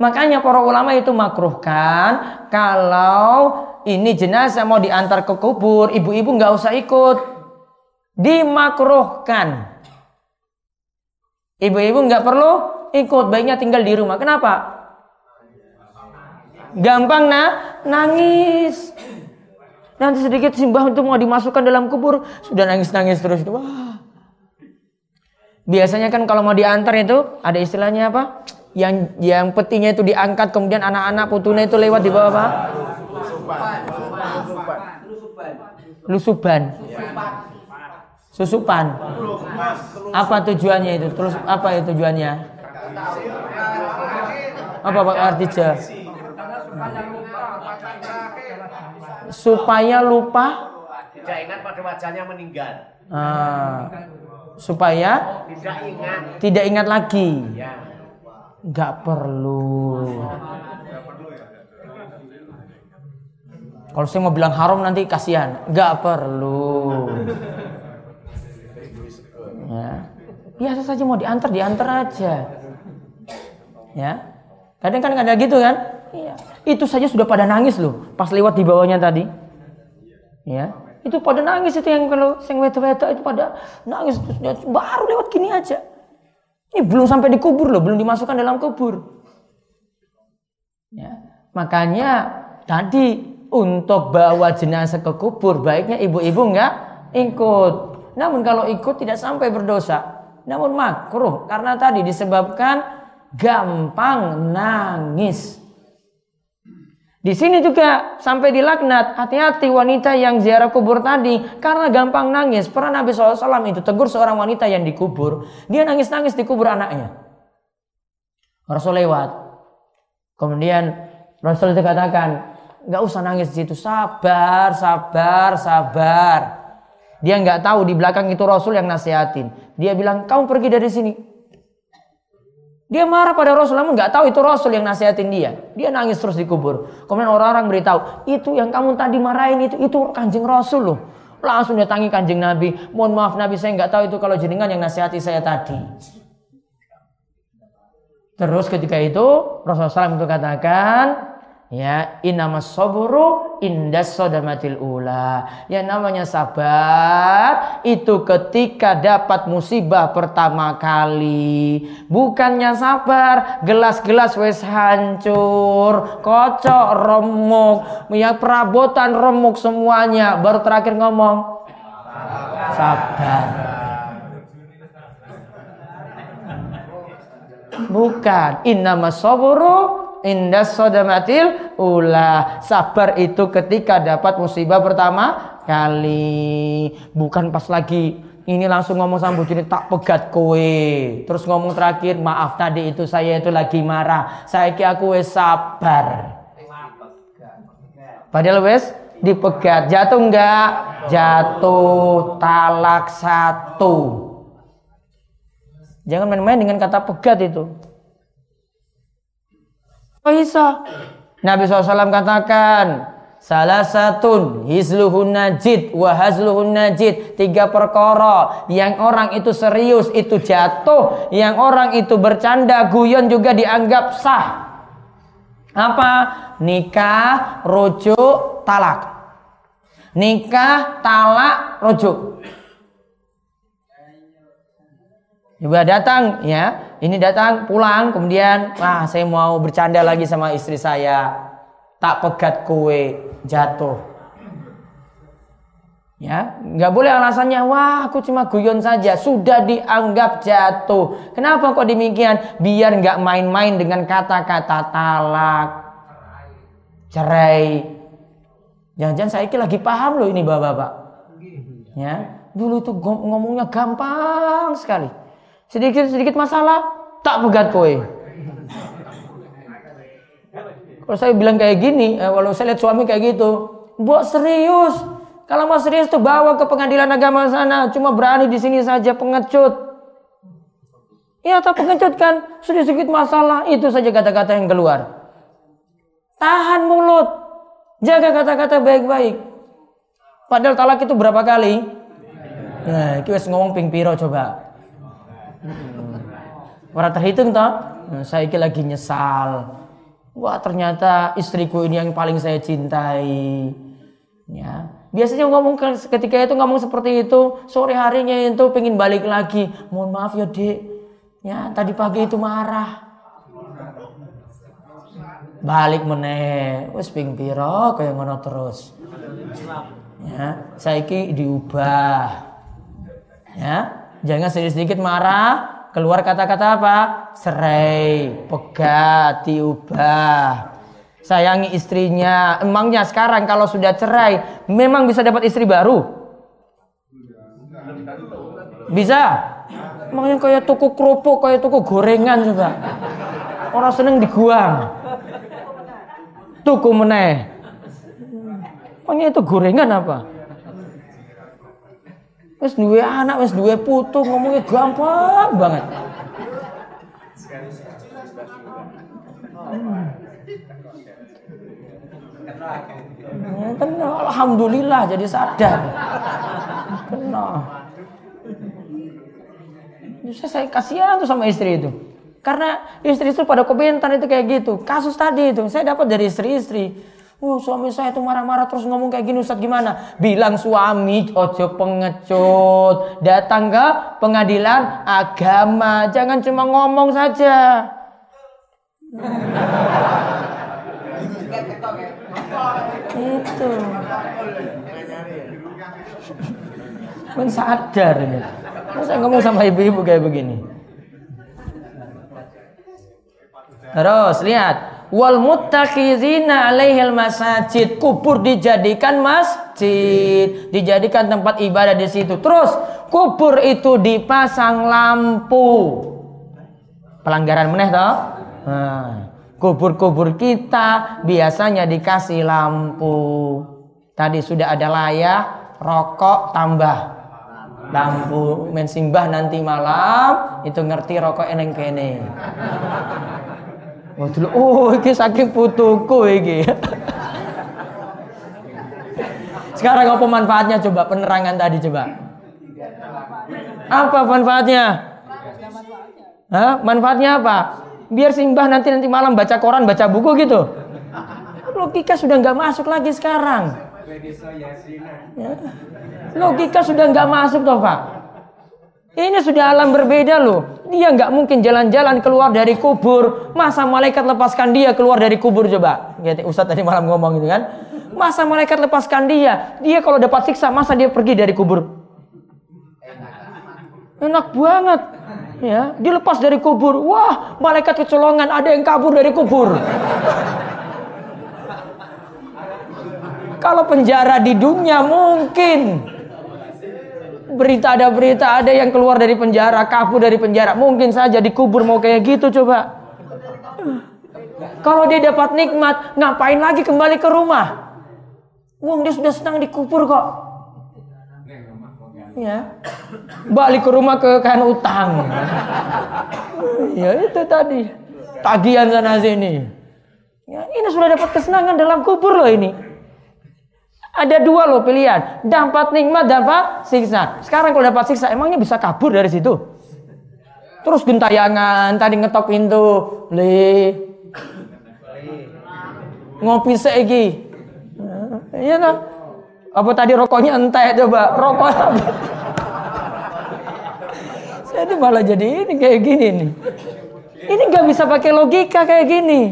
Makanya para ulama itu makruhkan kalau ini jenazah mau diantar ke kubur, ibu-ibu gak usah ikut. Dimakruhkan. Ibu-ibu gak perlu ikut, baiknya tinggal di rumah. Kenapa? Gampang nah, nangis. Nanti sedikit simbah untuk mau dimasukkan dalam kubur sudah nangis-nangis terus. Wah. Biasanya kan kalau mau diantar itu ada istilahnya apa? Yang yang petinya itu diangkat kemudian anak-anak putune itu lewat di bawah apa? Lusuban. Susupan. Apa tujuannya itu? Terus apa ya tujuannya? Apa Pak Artija? Supaya lupa tidak ingat pada wajahnya meninggal. Ah, supaya tidak ingat. Tidak ingat lagi. Nggak perlu. Kalau saya mau bilang haram nanti kasihan. Nggak perlu. Ya. Biasa saja mau diantar, diantar aja. Ya. Kadang kan ada gitu kan? Iya. Itu saja sudah pada nangis loh pas lewat di bawahnya tadi. Ya. Itu pada nangis itu yang kalau sing wedok-wedok itu pada nangis terus baru lewat gini aja. Ini belum sampai dikubur loh, belum dimasukkan dalam kubur. Ya. Makanya tadi untuk bawa jenazah ke kubur baiknya ibu-ibu enggak ikut. Namun kalau ikut tidak sampai berdosa. Namun makruh karena tadi disebabkan gampang nangis. Di sini juga sampai dilaknat. Hati-hati wanita yang ziarah kubur tadi karena gampang nangis. Pernah Nabi shallallahu alaihi wasallam itu tegur seorang wanita yang dikubur. Dia nangis-nangis dikubur anaknya. Rasul lewat. Kemudian Rasul itu katakan, gak usah nangis di situ. Sabar, sabar, sabar. Dia nggak tahu di belakang itu Rasul yang nasihatin. Dia bilang, kamu pergi dari sini. Dia marah pada Rasul, namun nggak tahu itu Rasul yang nasihatin dia. Dia nangis terus di kubur. Kemudian orang-orang beritahu, itu yang kamu tadi marahin itu, itu kanjeng Rasul loh. Langsung datangi kanjeng Nabi. Mohon maaf Nabi, saya nggak tahu itu kalau jenengan yang nasihati saya tadi. Terus ketika itu Rasulullah shallallahu alaihi wasallam itu katakan, ya innamas sabru indas sodamatil ula. Ya namanya sabar itu ketika dapat musibah pertama kali. Bukannya sabar gelas-gelas wes hancur, kocok, remuk, minyak perabotan remuk semuanya, baru terakhir ngomong sabar. Bukan innamas sabru indah sodamatil ulah. Sabar itu ketika dapat musibah pertama kali, bukan pas lagi ini langsung ngomong sama bujuni tak pegat kowe, terus ngomong terakhir maaf tadi itu saya itu lagi marah, saya kira kowe sabar. Padahal wes dipegat, jatuh enggak? Jatuh, talak satu. Jangan main-main dengan kata pegat itu. Bisa. Nabi shallallahu alaihi wasallam katakan salah satu hisluhun najid wahazluhun najid, tiga perkara yang orang itu serius itu jatuh, yang orang itu bercanda guyon juga dianggap sah. Apa? Nikah, rujuk, talak. Nikah, talak, rujuk. Juga datang ya, ini datang pulang kemudian wah saya mau bercanda lagi sama istri saya, tak pegat kue, jatuh ya. Nggak boleh alasannya wah aku cuma guyon saja, sudah dianggap jatuh. Kenapa kok demikian? Biar nggak main-main dengan kata-kata talak, cerai. Jangan-jangan saya lagi paham loh ini bapak-bapak ya, dulu tuh ngomongnya gampang sekali. Sedikit-sedikit masalah, tak pegat kowe. Kalau saya bilang kayak gini, eh, walau saya lihat suami kayak gitu, buat serius. Kalau mau serius tuh bawa ke pengadilan agama sana. Cuma berani di sini saja pengecut. Iya, tak pengecut kan? Sedikit-sedikit masalah, itu saja kata-kata yang keluar. Tahan mulut, jaga kata-kata baik-baik. Padahal talak itu berapa kali? Nah, kita ngomong ping piro coba. Orang terhitung toh. Nah, saya lagi nyesal. Wah ternyata istriku ini yang paling saya cintai. Ya. Biasanya ngomong ketika itu ngomong seperti itu, sore harinya itu pengen balik lagi. Mohon maaf ya dek. Ya tadi pagi itu marah. Balik meneh. Wes ping piro kaya ngono terus. Ya, saiki diubah. Ya. Jangan sedikit-sedikit marah, keluar kata-kata apa? Serai, pegat, diubah. Sayangi istrinya. Emangnya sekarang kalau sudah cerai, memang bisa dapat istri baru? Bisa? Emangnya kayak tuku kerupuk, kayak tuku gorengan juga. Orang seneng diguang. Tuku meneh. Emangnya itu gorengan apa? Wes duwe anak, wes duwe putu, ngomongnya gampang banget. Tenang, alhamdulillah jadi sadar. Tenang. Justru saya kasihan tuh sama istri itu. Karena istri-istri pada komentar itu kayak gitu. Kasus tadi itu saya dapat dari istri-istri. Uh, suami saya itu marah-marah terus ngomong kayak gini, Ustaz gimana? Bilang suami ojo pengecut, datang ke pengadilan agama, jangan cuma ngomong saja. Itu pun sadar ini. Saya ngomong sama ibu-ibu kayak begini. Terus lihat wal muttakhizina alaihil masajid, kubur dijadikan masjid, dijadikan tempat ibadah di situ. Terus kubur itu dipasang lampu. Pelanggaran meneh toh? Nah, kubur-kubur kita biasanya dikasih lampu. Tadi sudah ada layar, rokok tambah. lampu men simbah nanti malam itu ngerti rokok eneng kene. Oh dulu, oh iki saking putuku iki. Sekarang apa manfaatnya coba, penerangan tadi coba. Apa manfaatnya? Hah? Manfaatnya apa? Biar simbah nanti nanti malam baca koran, baca buku gitu. Logika sudah nggak masuk lagi sekarang. Ya. Logika sudah nggak masuk toh Pak. Ini sudah alam berbeda loh. Dia nggak mungkin jalan-jalan keluar dari kubur. Masa malaikat lepaskan dia keluar dari kubur coba. Ustadz tadi malam ngomong gitu kan. Masa malaikat lepaskan dia. Dia kalau dapat siksa, masa dia pergi dari kubur? Enak banget. Ya, dia lepas dari kubur. Wah, malaikat kecolongan, ada yang kabur dari kubur. Kalau penjara di dunia mungkin. Berita ada berita ada yang keluar dari penjara, kabur dari penjara. Mungkin saja dikubur mau kayak gitu coba. Kalau dia dapat nikmat, ngapain lagi kembali ke rumah? Wong dia sudah senang dikubur kok. Ya. Balik ke rumah ke kain utang. Ya itu tadi. Tagihan sana sini. Ya, ini sudah dapat kesenangan dalam kubur loh ini. Ada dua loh pilihan, dapat nikmat, dapat siksa. Sekarang kalau dapat siksa, emangnya bisa kabur dari situ? Terus gentayangan, tadi ngetok pintu, le, ngopi seegi, iya nah. Apa tadi rokoknya entek coba, rokok. Saya tuh malah jadi ini kayak gini nih. Ini nggak bisa pakai logika kayak gini.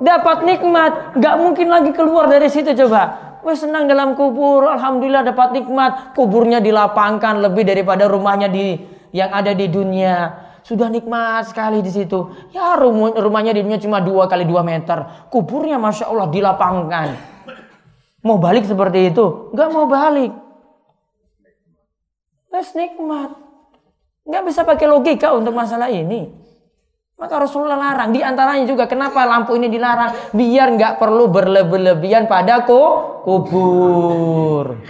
Dapat nikmat, gak mungkin lagi keluar dari situ coba. Wes senang dalam kubur, alhamdulillah dapat nikmat. Kuburnya dilapangkan lebih daripada rumahnya di yang ada di dunia. Sudah nikmat sekali di situ. Ya rum, rumahnya di dunia cuma dua kali dua meter. Kuburnya masya Allah dilapangkan. Mau balik seperti itu? Gak mau balik. Wes nikmat. Gak bisa pakai logika untuk masalah ini. Maka Rasulullah larang. Di antaranya juga kenapa lampu ini dilarang? Biar nggak perlu berlebihan pada kubur.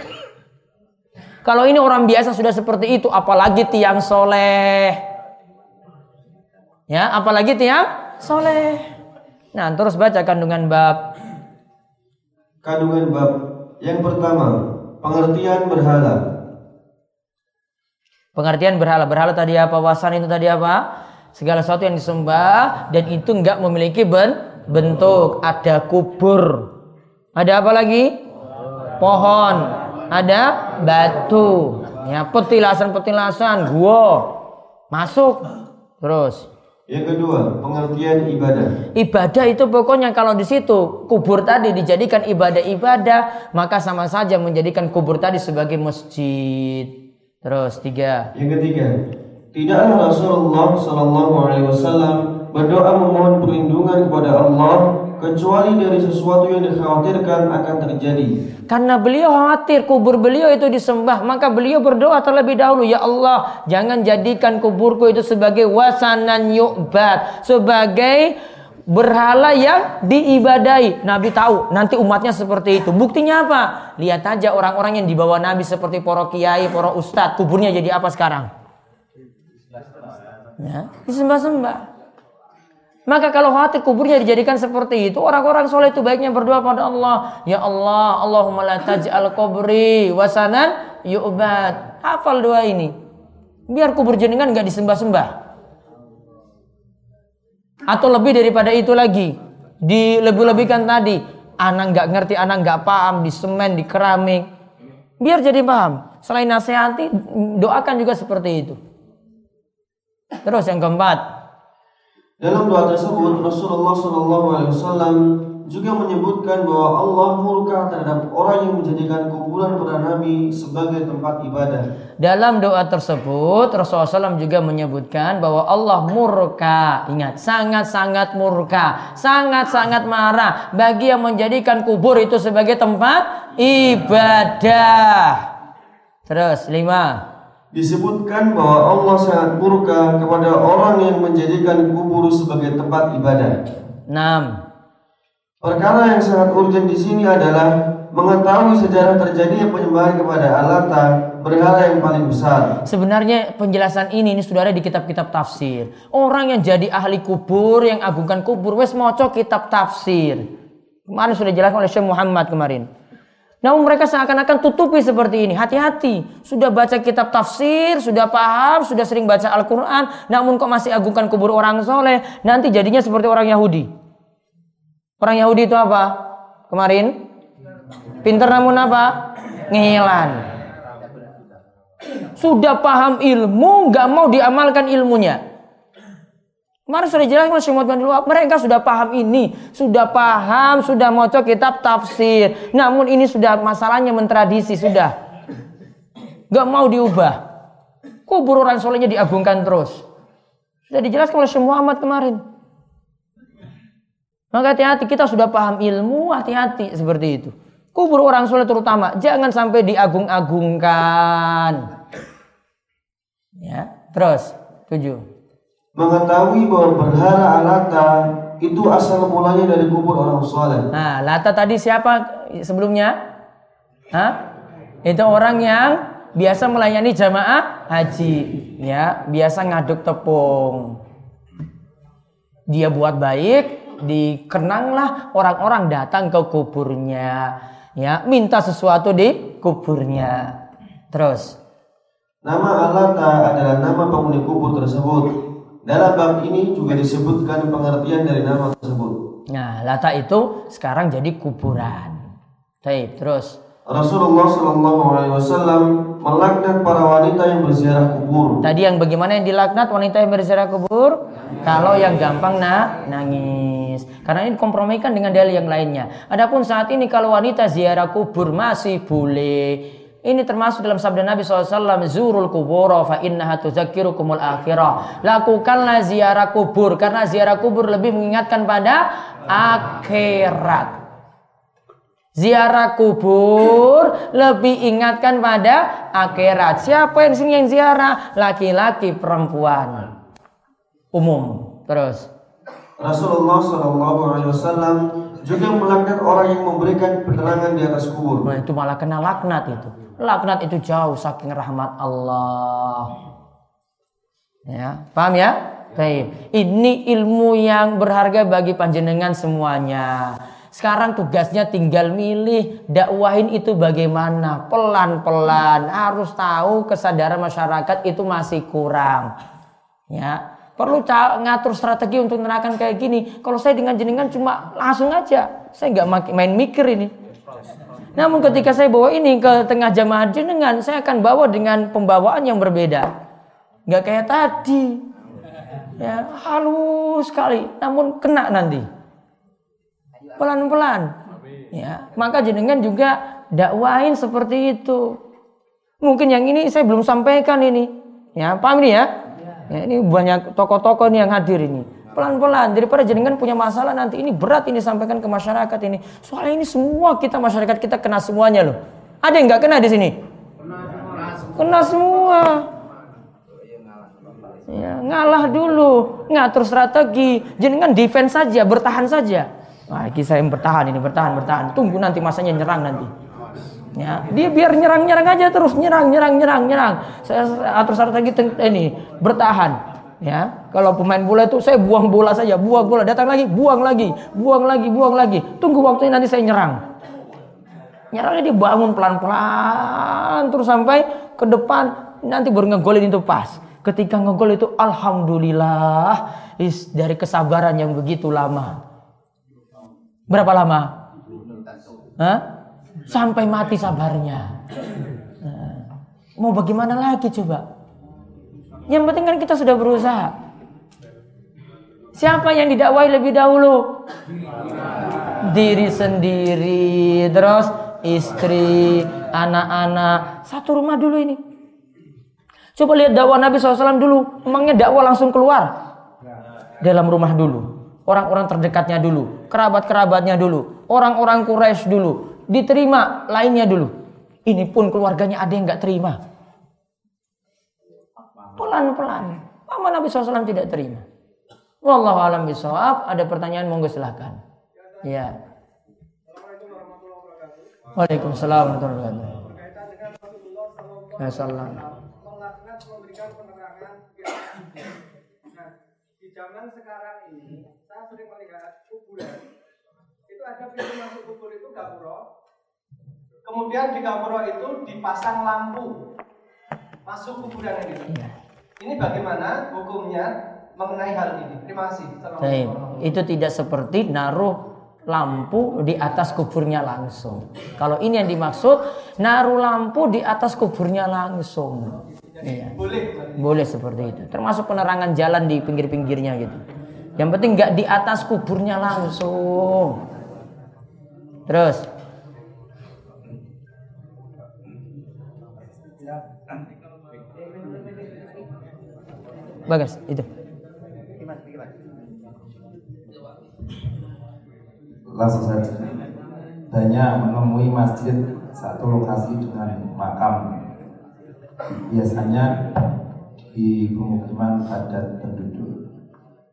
Kalau ini orang biasa sudah seperti itu, apalagi tiang soleh. Ya, apalagi tiang soleh. Nah, terus baca kandungan bab. Kandungan bab yang pertama, pengertian berhala. Pengertian berhala, berhala tadi apa? Wasan itu tadi apa? Segala sesuatu yang disembah dan itu enggak memiliki ben, bentuk. Ada kubur, ada apa lagi? Pohon, ada batu, ya, petilasan-petilasan, gua masuk. Terus yang kedua, pengertian ibadah. Ibadah itu pokoknya kalau di situ kubur tadi dijadikan ibadah-ibadah, maka sama saja menjadikan kubur tadi sebagai masjid. Terus tiga, yang ketiga, tidaklah Rasulullah Shallallahu Alaihi Wasallam berdoa memohon perlindungan kepada Allah kecuali dari sesuatu yang dikhawatirkan akan terjadi. Karena beliau khawatir kubur beliau itu disembah, maka beliau berdoa terlebih dahulu, ya Allah jangan jadikan kuburku itu sebagai wasanan yu'bad, sebagai berhala yang diibadai. Nabi tahu nanti umatnya seperti itu. Buktinya apa? Lihat aja orang-orang yang dibawa Nabi seperti para kiai, para ustadz, kuburnya jadi apa sekarang? Ya, disembah-sembah. Maka kalau hati kuburnya dijadikan seperti itu, orang-orang soleh itu baiknya berdoa pada Allah, ya Allah, Allahumma la taj'al qabri wasanan yu'bad. Hafal doa ini, biar kubur jenengan gak disembah-sembah. Atau lebih daripada itu lagi, dilebih-lebihkan tadi, anak gak ngerti, anak gak paham, di semen, di keramik, biar jadi paham. Selain nasihati, doakan juga seperti itu. Terus yang keempat, dalam doa tersebut Rasulullah shallallahu alaihi wasallam juga menyebutkan bahwa Allah murka terhadap orang yang menjadikan kuburan para nabi sebagai tempat ibadah. Dalam doa tersebut Rasulullah shallallahu alaihi wasallam juga menyebutkan bahwa Allah murka. Ingat, sangat-sangat murka, sangat-sangat marah bagi yang menjadikan kubur itu sebagai tempat ibadah. Terus lima, disebutkan bahwa Allah sangat murka kepada orang yang menjadikan kubur sebagai tempat ibadah. enam. Perkara yang sangat urgent di sini adalah mengetahui sejarah terjadinya penyembahan kepada Alata berhala yang paling besar. Sebenarnya penjelasan ini ini saudara di kitab-kitab tafsir. Orang yang jadi ahli kubur, yang agungkan kubur, wes moco kitab tafsir. Kemarin sudah dijelaskan oleh Syekh Muhammad kemarin. Namun mereka seakan-akan tutupi seperti ini. Hati-hati, sudah baca kitab tafsir, sudah paham, sudah sering baca Al-Quran, namun kok masih agungkan kubur orang soleh, nanti jadinya seperti orang Yahudi. Orang Yahudi itu apa? Kemarin? Pinter namun apa? Ngilan. Sudah paham ilmu, nggak mau diamalkan ilmunya. Kemarin sudah jelaskan oleh Syekh Fauzan, mereka sudah paham ini, sudah paham, sudah moco kitab tafsir. Namun ini sudah masalahnya mentradisi, sudah nggak mau diubah. Kubur orang solehnya diagungkan terus. Sudah dijelaskan oleh Syekh Muhammad kemarin. Maka hati-hati, kita sudah paham ilmu, hati-hati seperti itu. Kubur orang soleh terutama, jangan sampai diagung-agungkan. Ya, terus tujuh. Mengetahui bahwa berhala Alata itu asal mulanya dari kubur orang soleh. Nah, Lata tadi siapa sebelumnya? Hah? Itu orang yang biasa melayani jamaah haji, ya, biasa ngaduk tepung. Dia buat baik, dikenanglah orang-orang datang ke kuburnya, ya, minta sesuatu di kuburnya. Terus, nama Alata adalah nama penghuni kubur tersebut. Dalam bab ini juga disebutkan pengertian dari nama tersebut. Nah, Lata itu sekarang jadi kuburan. Baik, terus Rasulullah shallallahu alaihi wasallam melaknat para wanita yang berziarah kubur. Tadi yang bagaimana yang dilaknat wanita yang berziarah kubur? Nangis. Kalau yang gampang nah, nangis. Karena ini dikompromikan dengan dalil yang lainnya. Adapun saat ini kalau wanita ziarah kubur masih boleh. Ini termasuk dalam sabda Nabi shallallahu alaihi wasallam, zurul kubura fa innaha tuzakkirukumul akhirah. Lakukanlah ziarah kubur, karena ziarah kubur lebih mengingatkan pada akhirat. Ziarah kubur lebih ingatkan pada akhirat. Siapa yang sini yang ziarah? Laki-laki, perempuan, umum. Terus Rasulullah shallallahu alaihi wasallam juga melaknat orang yang memberikan penerangan di atas kubur. Nah, itu malah kena laknat itu. Laknat itu jauh saking rahmat Allah. Ya, paham ya? Baik. Ini ilmu yang berharga bagi panjenengan semuanya. Sekarang tugasnya tinggal milih, dakwahin itu bagaimana, pelan-pelan. Harus tahu kesadaran masyarakat itu masih kurang. Ya. Perlu ngatur strategi untuk menerangkan kayak gini. Kalau saya dengan jenengan cuma langsung aja, saya nggak main mikir ini. Namun ketika saya bawa ini ke tengah jamaah jenengan, saya akan bawa dengan pembawaan yang berbeda. Nggak kayak tadi, ya, halus sekali, namun kena nanti. Pelan-pelan, ya. Maka jenengan juga dakwain seperti itu. Mungkin yang ini saya belum sampaikan ini, ya, paham ini ya? Ya, ini banyak tokoh-tokoh nih yang hadir ini. Pelan-pelan, daripada jenengan punya masalah nanti ini berat ini sampaikan ke masyarakat ini. Soalnya ini semua kita masyarakat kita kena semuanya loh. Ada yang nggak kena di sini? Kena semua. Ya, ngalah dulu, ngatur strategi. Jenengan defense saja, bertahan saja. Wah, kisah yang bertahan ini bertahan bertahan. Tunggu nanti masanya nyerang nanti. Ya, dia biar nyerang-nyerang aja terus nyerang-nyerang-nyerang-nyerang. Saya atur strategi ini bertahan. Ya, kalau pemain bola itu saya buang bola saja, buang bola, datang lagi, buang lagi, buang lagi, buang lagi. Tunggu waktunya nanti saya nyerang. Nyerangnya dibangun pelan-pelan terus sampai ke depan nanti baru ngegolin itu pas. Ketika ngegol itu alhamdulillah is dari kesabaran yang begitu lama. Berapa lama? Hah? Sampai mati sabarnya. Nah, mau bagaimana lagi coba? Yang penting kan kita sudah berusaha. Siapa yang didakwai lebih dahulu? Diri sendiri, terus istri, anak-anak. Satu rumah dulu ini. Coba lihat dakwah Nabi shallallahu alaihi wasallam dulu. Emangnya dakwah langsung keluar? Dalam rumah dulu. Orang-orang terdekatnya dulu. Kerabat-kerabatnya dulu. Orang-orang Quraisy dulu. Diterima lainnya dulu. Ini pun keluarganya ada yang nggak terima. Pelan-pelan. Paman Nabi shallallahu alaihi wasallam tidak terima. Wallahu a'lam bishawab. Ada pertanyaan monggo silahkan. Ya. Waalaikumsalam warahmatullahi wabarakatuh. wasallam. Melakukan memberikan penerangan. Nah, di zaman sekarang ini saya sering melihat kuburan. Itu ada pintu masuk kubur itu gapura. Kemudian di gapura itu dipasang lampu masuk kuburan ini. Ya. Ini bagaimana hukumnya mengenai hal ini? Terima kasih. Baik. Itu tidak seperti naruh lampu di atas kuburnya langsung. Kalau ini yang dimaksud, naruh lampu di atas kuburnya langsung. Jadi, ya. Boleh. Boleh seperti itu. Termasuk penerangan jalan di pinggir-pinggirnya gitu. Yang penting nggak di atas kuburnya langsung. Terus. Bagas, itu. Langsung saja. Banyak menemui masjid satu lokasi dengan makam. Biasanya di pemukiman padat penduduk.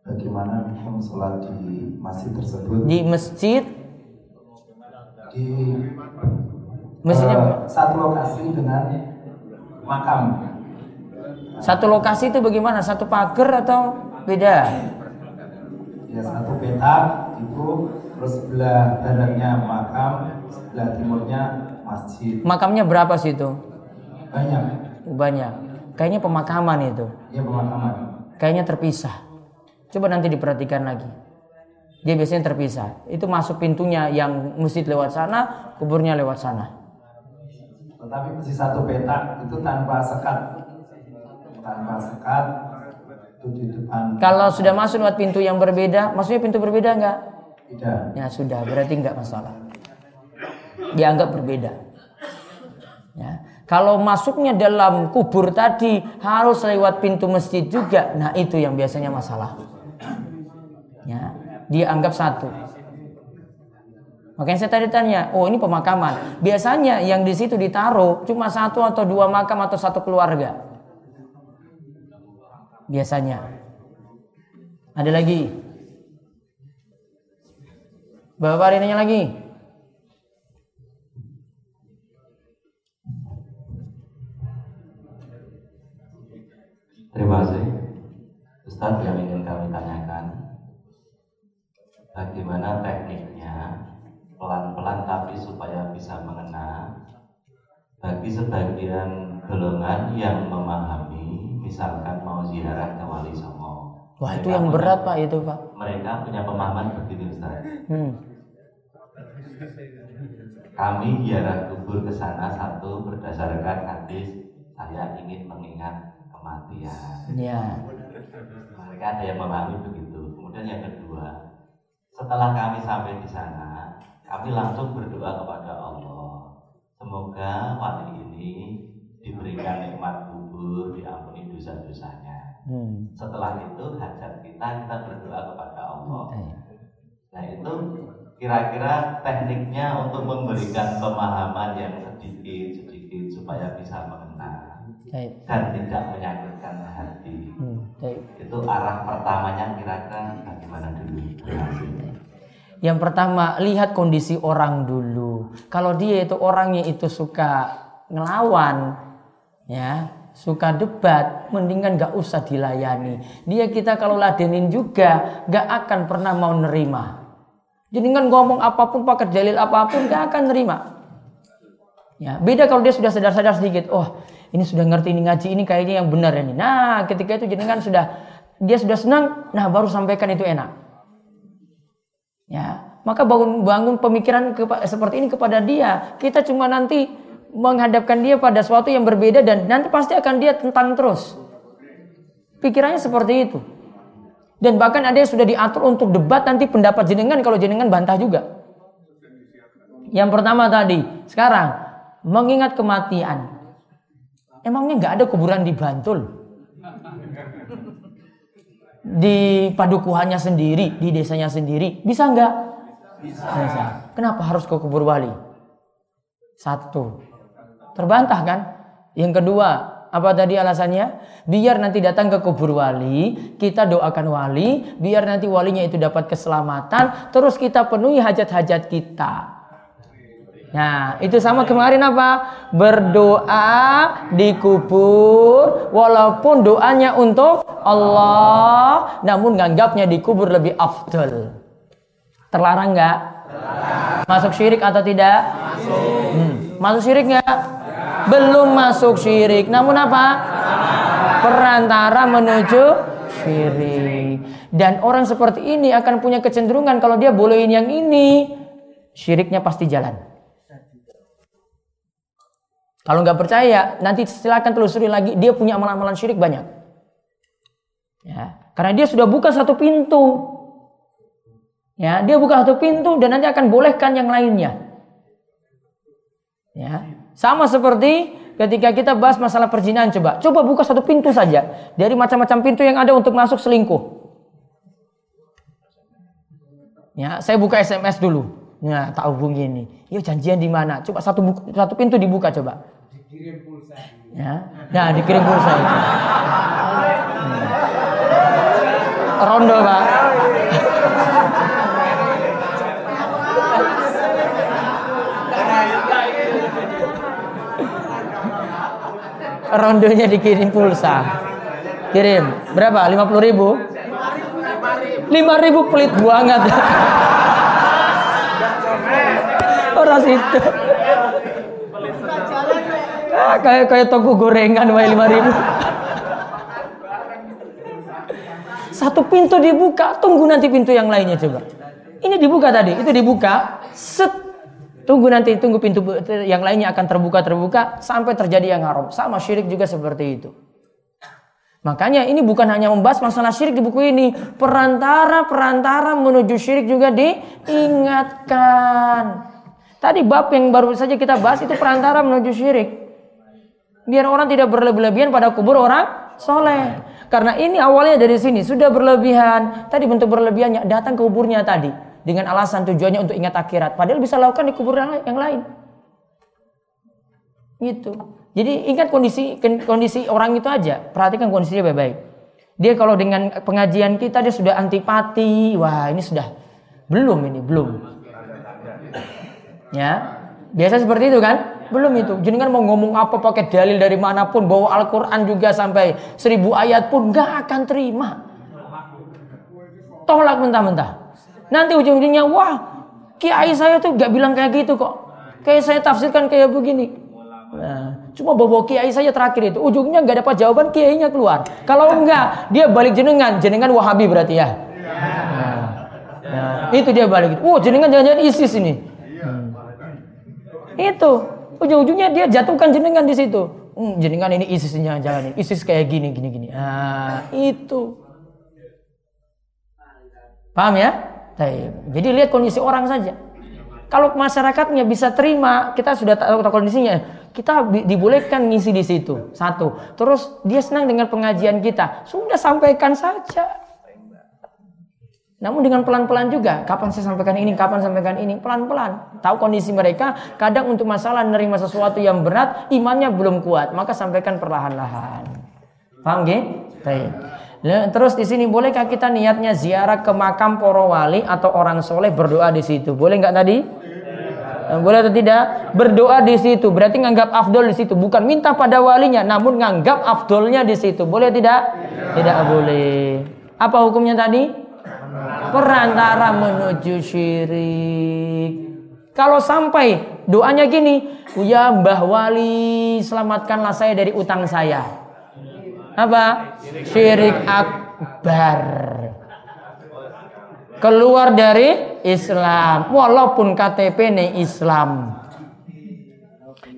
Bagaimana hukum sholat di masjid tersebut? Di masjid? Di uh, satu lokasi dengan makam. Satu lokasi itu bagaimana? Satu pagar atau beda? Ya satu petak itu. Terus sebelah baratnya makam, sebelah timurnya masjid. Makamnya berapa sih itu? Banyak. Banyak. Kayaknya pemakaman itu. Iya pemakaman. Kayaknya terpisah. Coba nanti diperhatikan lagi. Dia biasanya terpisah. Itu masuk pintunya yang masjid lewat sana, kuburnya lewat sana. Tetapi masih satu petak itu tanpa sekat. Tanpa sekat. Itu di depan. Kalau sudah masuk lewat pintu yang berbeda, maksudnya pintu berbeda enggak? Tidak. Ya sudah, berarti nggak masalah. Dianggap berbeda. Ya. Kalau masuknya dalam kubur tadi harus lewat pintu masjid juga. Nah itu yang biasanya masalah. Ya. Dia anggap satu. Makanya saya tadi tanya, oh ini pemakaman. Biasanya yang di situ ditaruh cuma satu atau dua makam atau satu keluarga. Biasanya. Ada lagi. Bapak hari nanya lagi. Terima kasih. Ustadz, yang ingin kami tanyakan, bagaimana tekniknya pelan-pelan tapi supaya bisa mengena bagi sebagian golongan yang memahami, misalkan mau ziarah ke Wali Songo. Wah mereka itu yang punya, berat Pak itu Pak. Mereka punya pemahaman begini Ustadz. Hmm. Kami ziarah kubur ke sana satu berdasarkan hadis saya ingin mengingat kematian. Ya. Mereka ada yang memahami begitu. Kemudian yang kedua, setelah kami sampai di sana, kami langsung berdoa kepada Allah. Semoga wali ini diberikan nikmat kubur, diampuni dosa-dosanya. Hmm. Setelah itu hajat kita kita berdoa kepada Allah. Nah itu. Kira-kira tekniknya untuk memberikan pemahaman yang sedikit-sedikit supaya bisa mengenal dan tidak menyakitkan hati. Taib. Itu arah pertamanya kira-kira bagaimana dulu? Yang pertama, lihat kondisi orang dulu. Kalau dia itu orangnya itu suka ngelawan, ya, suka debat, mendingan gak usah dilayani. Dia kita kalau ladenin juga gak akan pernah mau nerima. Jadi kan ngomong apapun, pakai dalil apapun, gak akan nerima. Ya, beda kalau dia sudah sadar-sadar sedikit. Oh, ini sudah ngerti, ini ngaji, ini kayaknya yang benar ini. Nah, ketika itu jadi kan sudah dia sudah senang. Nah, baru sampaikan itu enak. Ya, maka bangun bangun pemikiran kepa, seperti ini kepada dia. Kita cuma nanti menghadapkan dia pada sesuatu yang berbeda dan nanti pasti akan dia tentang terus. Pikirannya seperti itu. Dan bahkan ada yang sudah diatur untuk debat nanti pendapat jenengan kalau jenengan bantah juga. Yang pertama tadi, sekarang mengingat kematian. Emangnya nggak ada kuburan di Bantul? Di padukuhannya sendiri, di desanya sendiri, bisa nggak? Bisa. Bisa. Kenapa harus ke kubur wali? Satu, terbantah kan? Yang kedua. Apa tadi alasannya? Biar nanti datang ke kubur wali, kita doakan wali, biar nanti walinya itu dapat keselamatan, terus kita penuhi hajat-hajat kita. Nah, itu sama kemarin apa? Berdoa di kubur, walaupun doanya untuk Allah, namun nganggapnya di kubur lebih afdal. Terlarang nggak? Masuk syirik atau tidak? Masuk. Hmm. Masuk syirik nggak? Ya. Belum masuk syirik. Namun apa? Perantara menuju syirik. Dan orang seperti ini akan punya kecenderungan kalau dia bolehin yang ini, syiriknya pasti jalan. Kalau nggak percaya, nanti silakan telusuri lagi. Dia punya amalan-amalan syirik banyak. Ya, karena dia sudah buka satu pintu. Ya, dia buka satu pintu dan nanti akan bolehkan yang lainnya. Ya, sama seperti ketika kita bahas masalah perzinahan, coba, coba buka satu pintu saja dari macam-macam pintu yang ada untuk masuk selingkuh. Ya, saya buka S M S dulu. Nah, tak hubungi ini. Yuk janjian di mana? Coba satu buku, satu pintu dibuka coba. Dikirim pulsa. Ya. Nah, dikirim pulsa itu. Hmm. Rondo, Pak. Rondonya dikirim pulsa. Kirim. Berapa? lima puluh ribu? lima ribu pelit banget. Orang situ. Ah, kayak kayak toko gorengan bayar lima ribu. Satu pintu dibuka, tunggu nanti pintu yang lainnya coba. Ini dibuka tadi, itu dibuka, set. Tunggu nanti tunggu pintu yang lainnya akan terbuka-terbuka sampai terjadi yang haram. Sama syirik juga seperti itu. Makanya ini bukan hanya membahas masalah syirik di buku ini. Perantara-perantara menuju syirik juga diingatkan. Tadi bab yang baru saja kita bahas itu perantara menuju syirik. Biar orang tidak berlebihan pada kubur orang soleh. Karena ini awalnya dari sini. Sudah berlebihan. Tadi bentuk berlebihannya datang ke kuburnya tadi. Dengan alasan tujuannya untuk ingat akhirat. Padahal bisa lakukan di kubur yang lain. Gitu. Jadi ingat kondisi kondisi orang itu aja. Perhatikan kondisinya baik-baik. Dia kalau dengan pengajian kita dia sudah antipati. Wah, ini sudah belum ini, belum. Ya. Biasa seperti itu kan? Belum itu. Jangan mau ngomong apa pakai dalil dari manapun, bawa Al-Qur'an juga sampai seribu ayat pun enggak akan terima. Tolak mentah-mentah. Nanti ujung-ujungnya wah, kiai saya tuh enggak bilang kayak gitu kok. Kayak saya tafsirkan kayak begini. Nah, cuma bawa kiai saja terakhir itu ujungnya nggak dapat jawaban, kiainya keluar. Kalau enggak dia balik jenengan, jenengan Wahabi berarti ya. Nah, nah, itu dia balik. Oh, jenengan jangan-jangan ISIS ini. Hmm. Itu ujung-ujungnya dia jatuhkan jenengan di situ. Hmm, jenengan ini ISISnya jangan ini. ISIS kayak gini gini gini. Nah, itu. Paham ya? Jadi lihat kondisi orang saja. Kalau masyarakatnya bisa terima, kita sudah tahu kondisinya. Kita dibolehkan ngisi di situ. Satu. Terus dia senang dengan pengajian kita. Sudah sampaikan saja. Namun dengan pelan-pelan juga. Kapan saya sampaikan ini, kapan sampaikan ini. Pelan-pelan. Tahu kondisi mereka. Kadang untuk masalah menerima sesuatu yang berat, imannya belum kuat. Maka sampaikan perlahan-lahan. Paham nggih? Baik. Terus di sini bolehkah kita niatnya ziarah ke makam para wali atau orang soleh berdoa di situ? Boleh nggak tadi? Boleh atau tidak? Berdoa di situ berarti nganggap afdol di situ, bukan minta pada walinya, namun nganggap afdolnya di situ. Boleh tidak? Tidak boleh. Apa hukumnya tadi? Perantara menuju syirik. Kalau sampai doanya gini, ya Mbah Wali, selamatkanlah saya dari utang saya. Apa? Syirik akbar. Keluar dari Islam, walaupun K T P-nya Islam.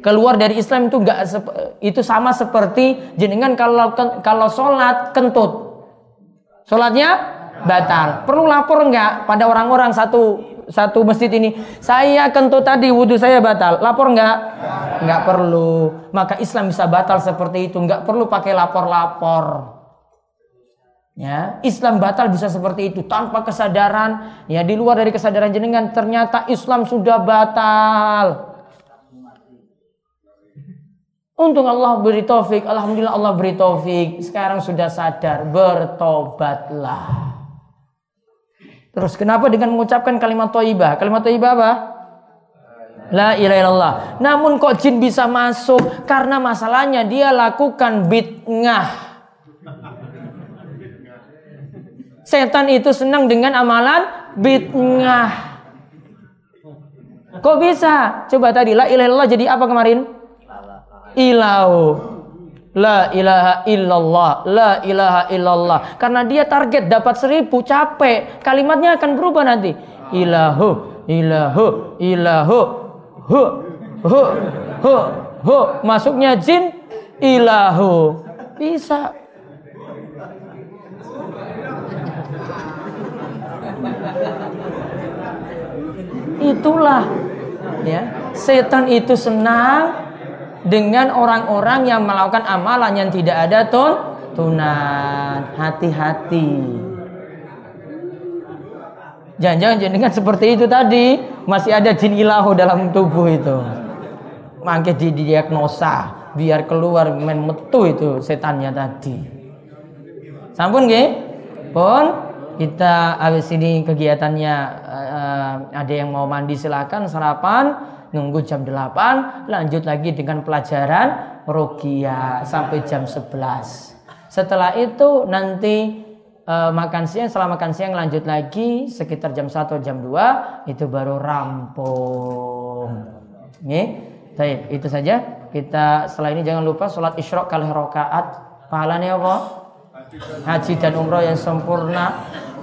Keluar dari Islam itu enggak, itu sama seperti jenengan kalau kalau sholat kentut, sholatnya batal. Perlu lapor enggak pada orang-orang satu satu masjid ini? Saya kentut tadi, wudhu saya batal. Lapor enggak? Enggak perlu. Maka Islam bisa batal seperti itu. Enggak perlu pakai lapor-lapor. Ya, Islam batal bisa seperti itu tanpa kesadaran, ya di luar dari kesadaran jenengan ternyata Islam sudah batal. Untung Allah beri taufik, alhamdulillah Allah beri taufik. Sekarang sudah sadar, bertobatlah. Terus kenapa dengan mengucapkan kalimat thayyibah? Kalimat thayyibah apa? La ilaha illallah. Namun kok jin bisa masuk? Karena masalahnya dia lakukan bid'ah. Setan itu senang dengan amalan bid'ah. Kok bisa? Coba tadi la ilaha illallah jadi apa kemarin? Ilau. La ilaha illallah. La ilaha illallah. Karena dia target dapat seribu, capek. Kalimatnya akan berubah nanti. Ilahu, ilahu, ilahu. Hu, hu, hu, hu. Masuknya jin ilahu. Bisa. Itulah ya, setan itu senang dengan orang-orang yang melakukan amalan yang tidak ada tuntunan. Hati-hati. Jangan-jangan dengan seperti itu tadi masih ada jin ilahu dalam tubuh itu. Mangke didiagnosa biar keluar main metu itu setannya tadi. Sampun nggih? Pun kita habis ini kegiatannya uh, ada yang mau mandi silakan, sarapan, nunggu jam delapan, lanjut lagi dengan pelajaran ruqyah sampai jam sebelas. Setelah itu nanti uh, makan siang, setelah makan siang lanjut lagi sekitar jam satu jam dua itu baru rampung. Nih, baik, itu saja. Kita setelah ini jangan lupa sholat isyraq kali rakaat. Pahalanya apa? Haji dan umroh yang sempurna.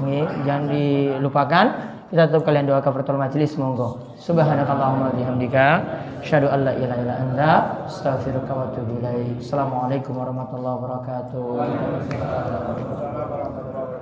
Nih, jangan dilupakan. Kita tutup kalian doa kafaratul majelis, monggo. Subhanakallahumma bihamdika asyhadu an la ilaha illa anta astaghfiruka wa atubu ilaik. Assalamualaikum warahmatullahi wabarakatuh.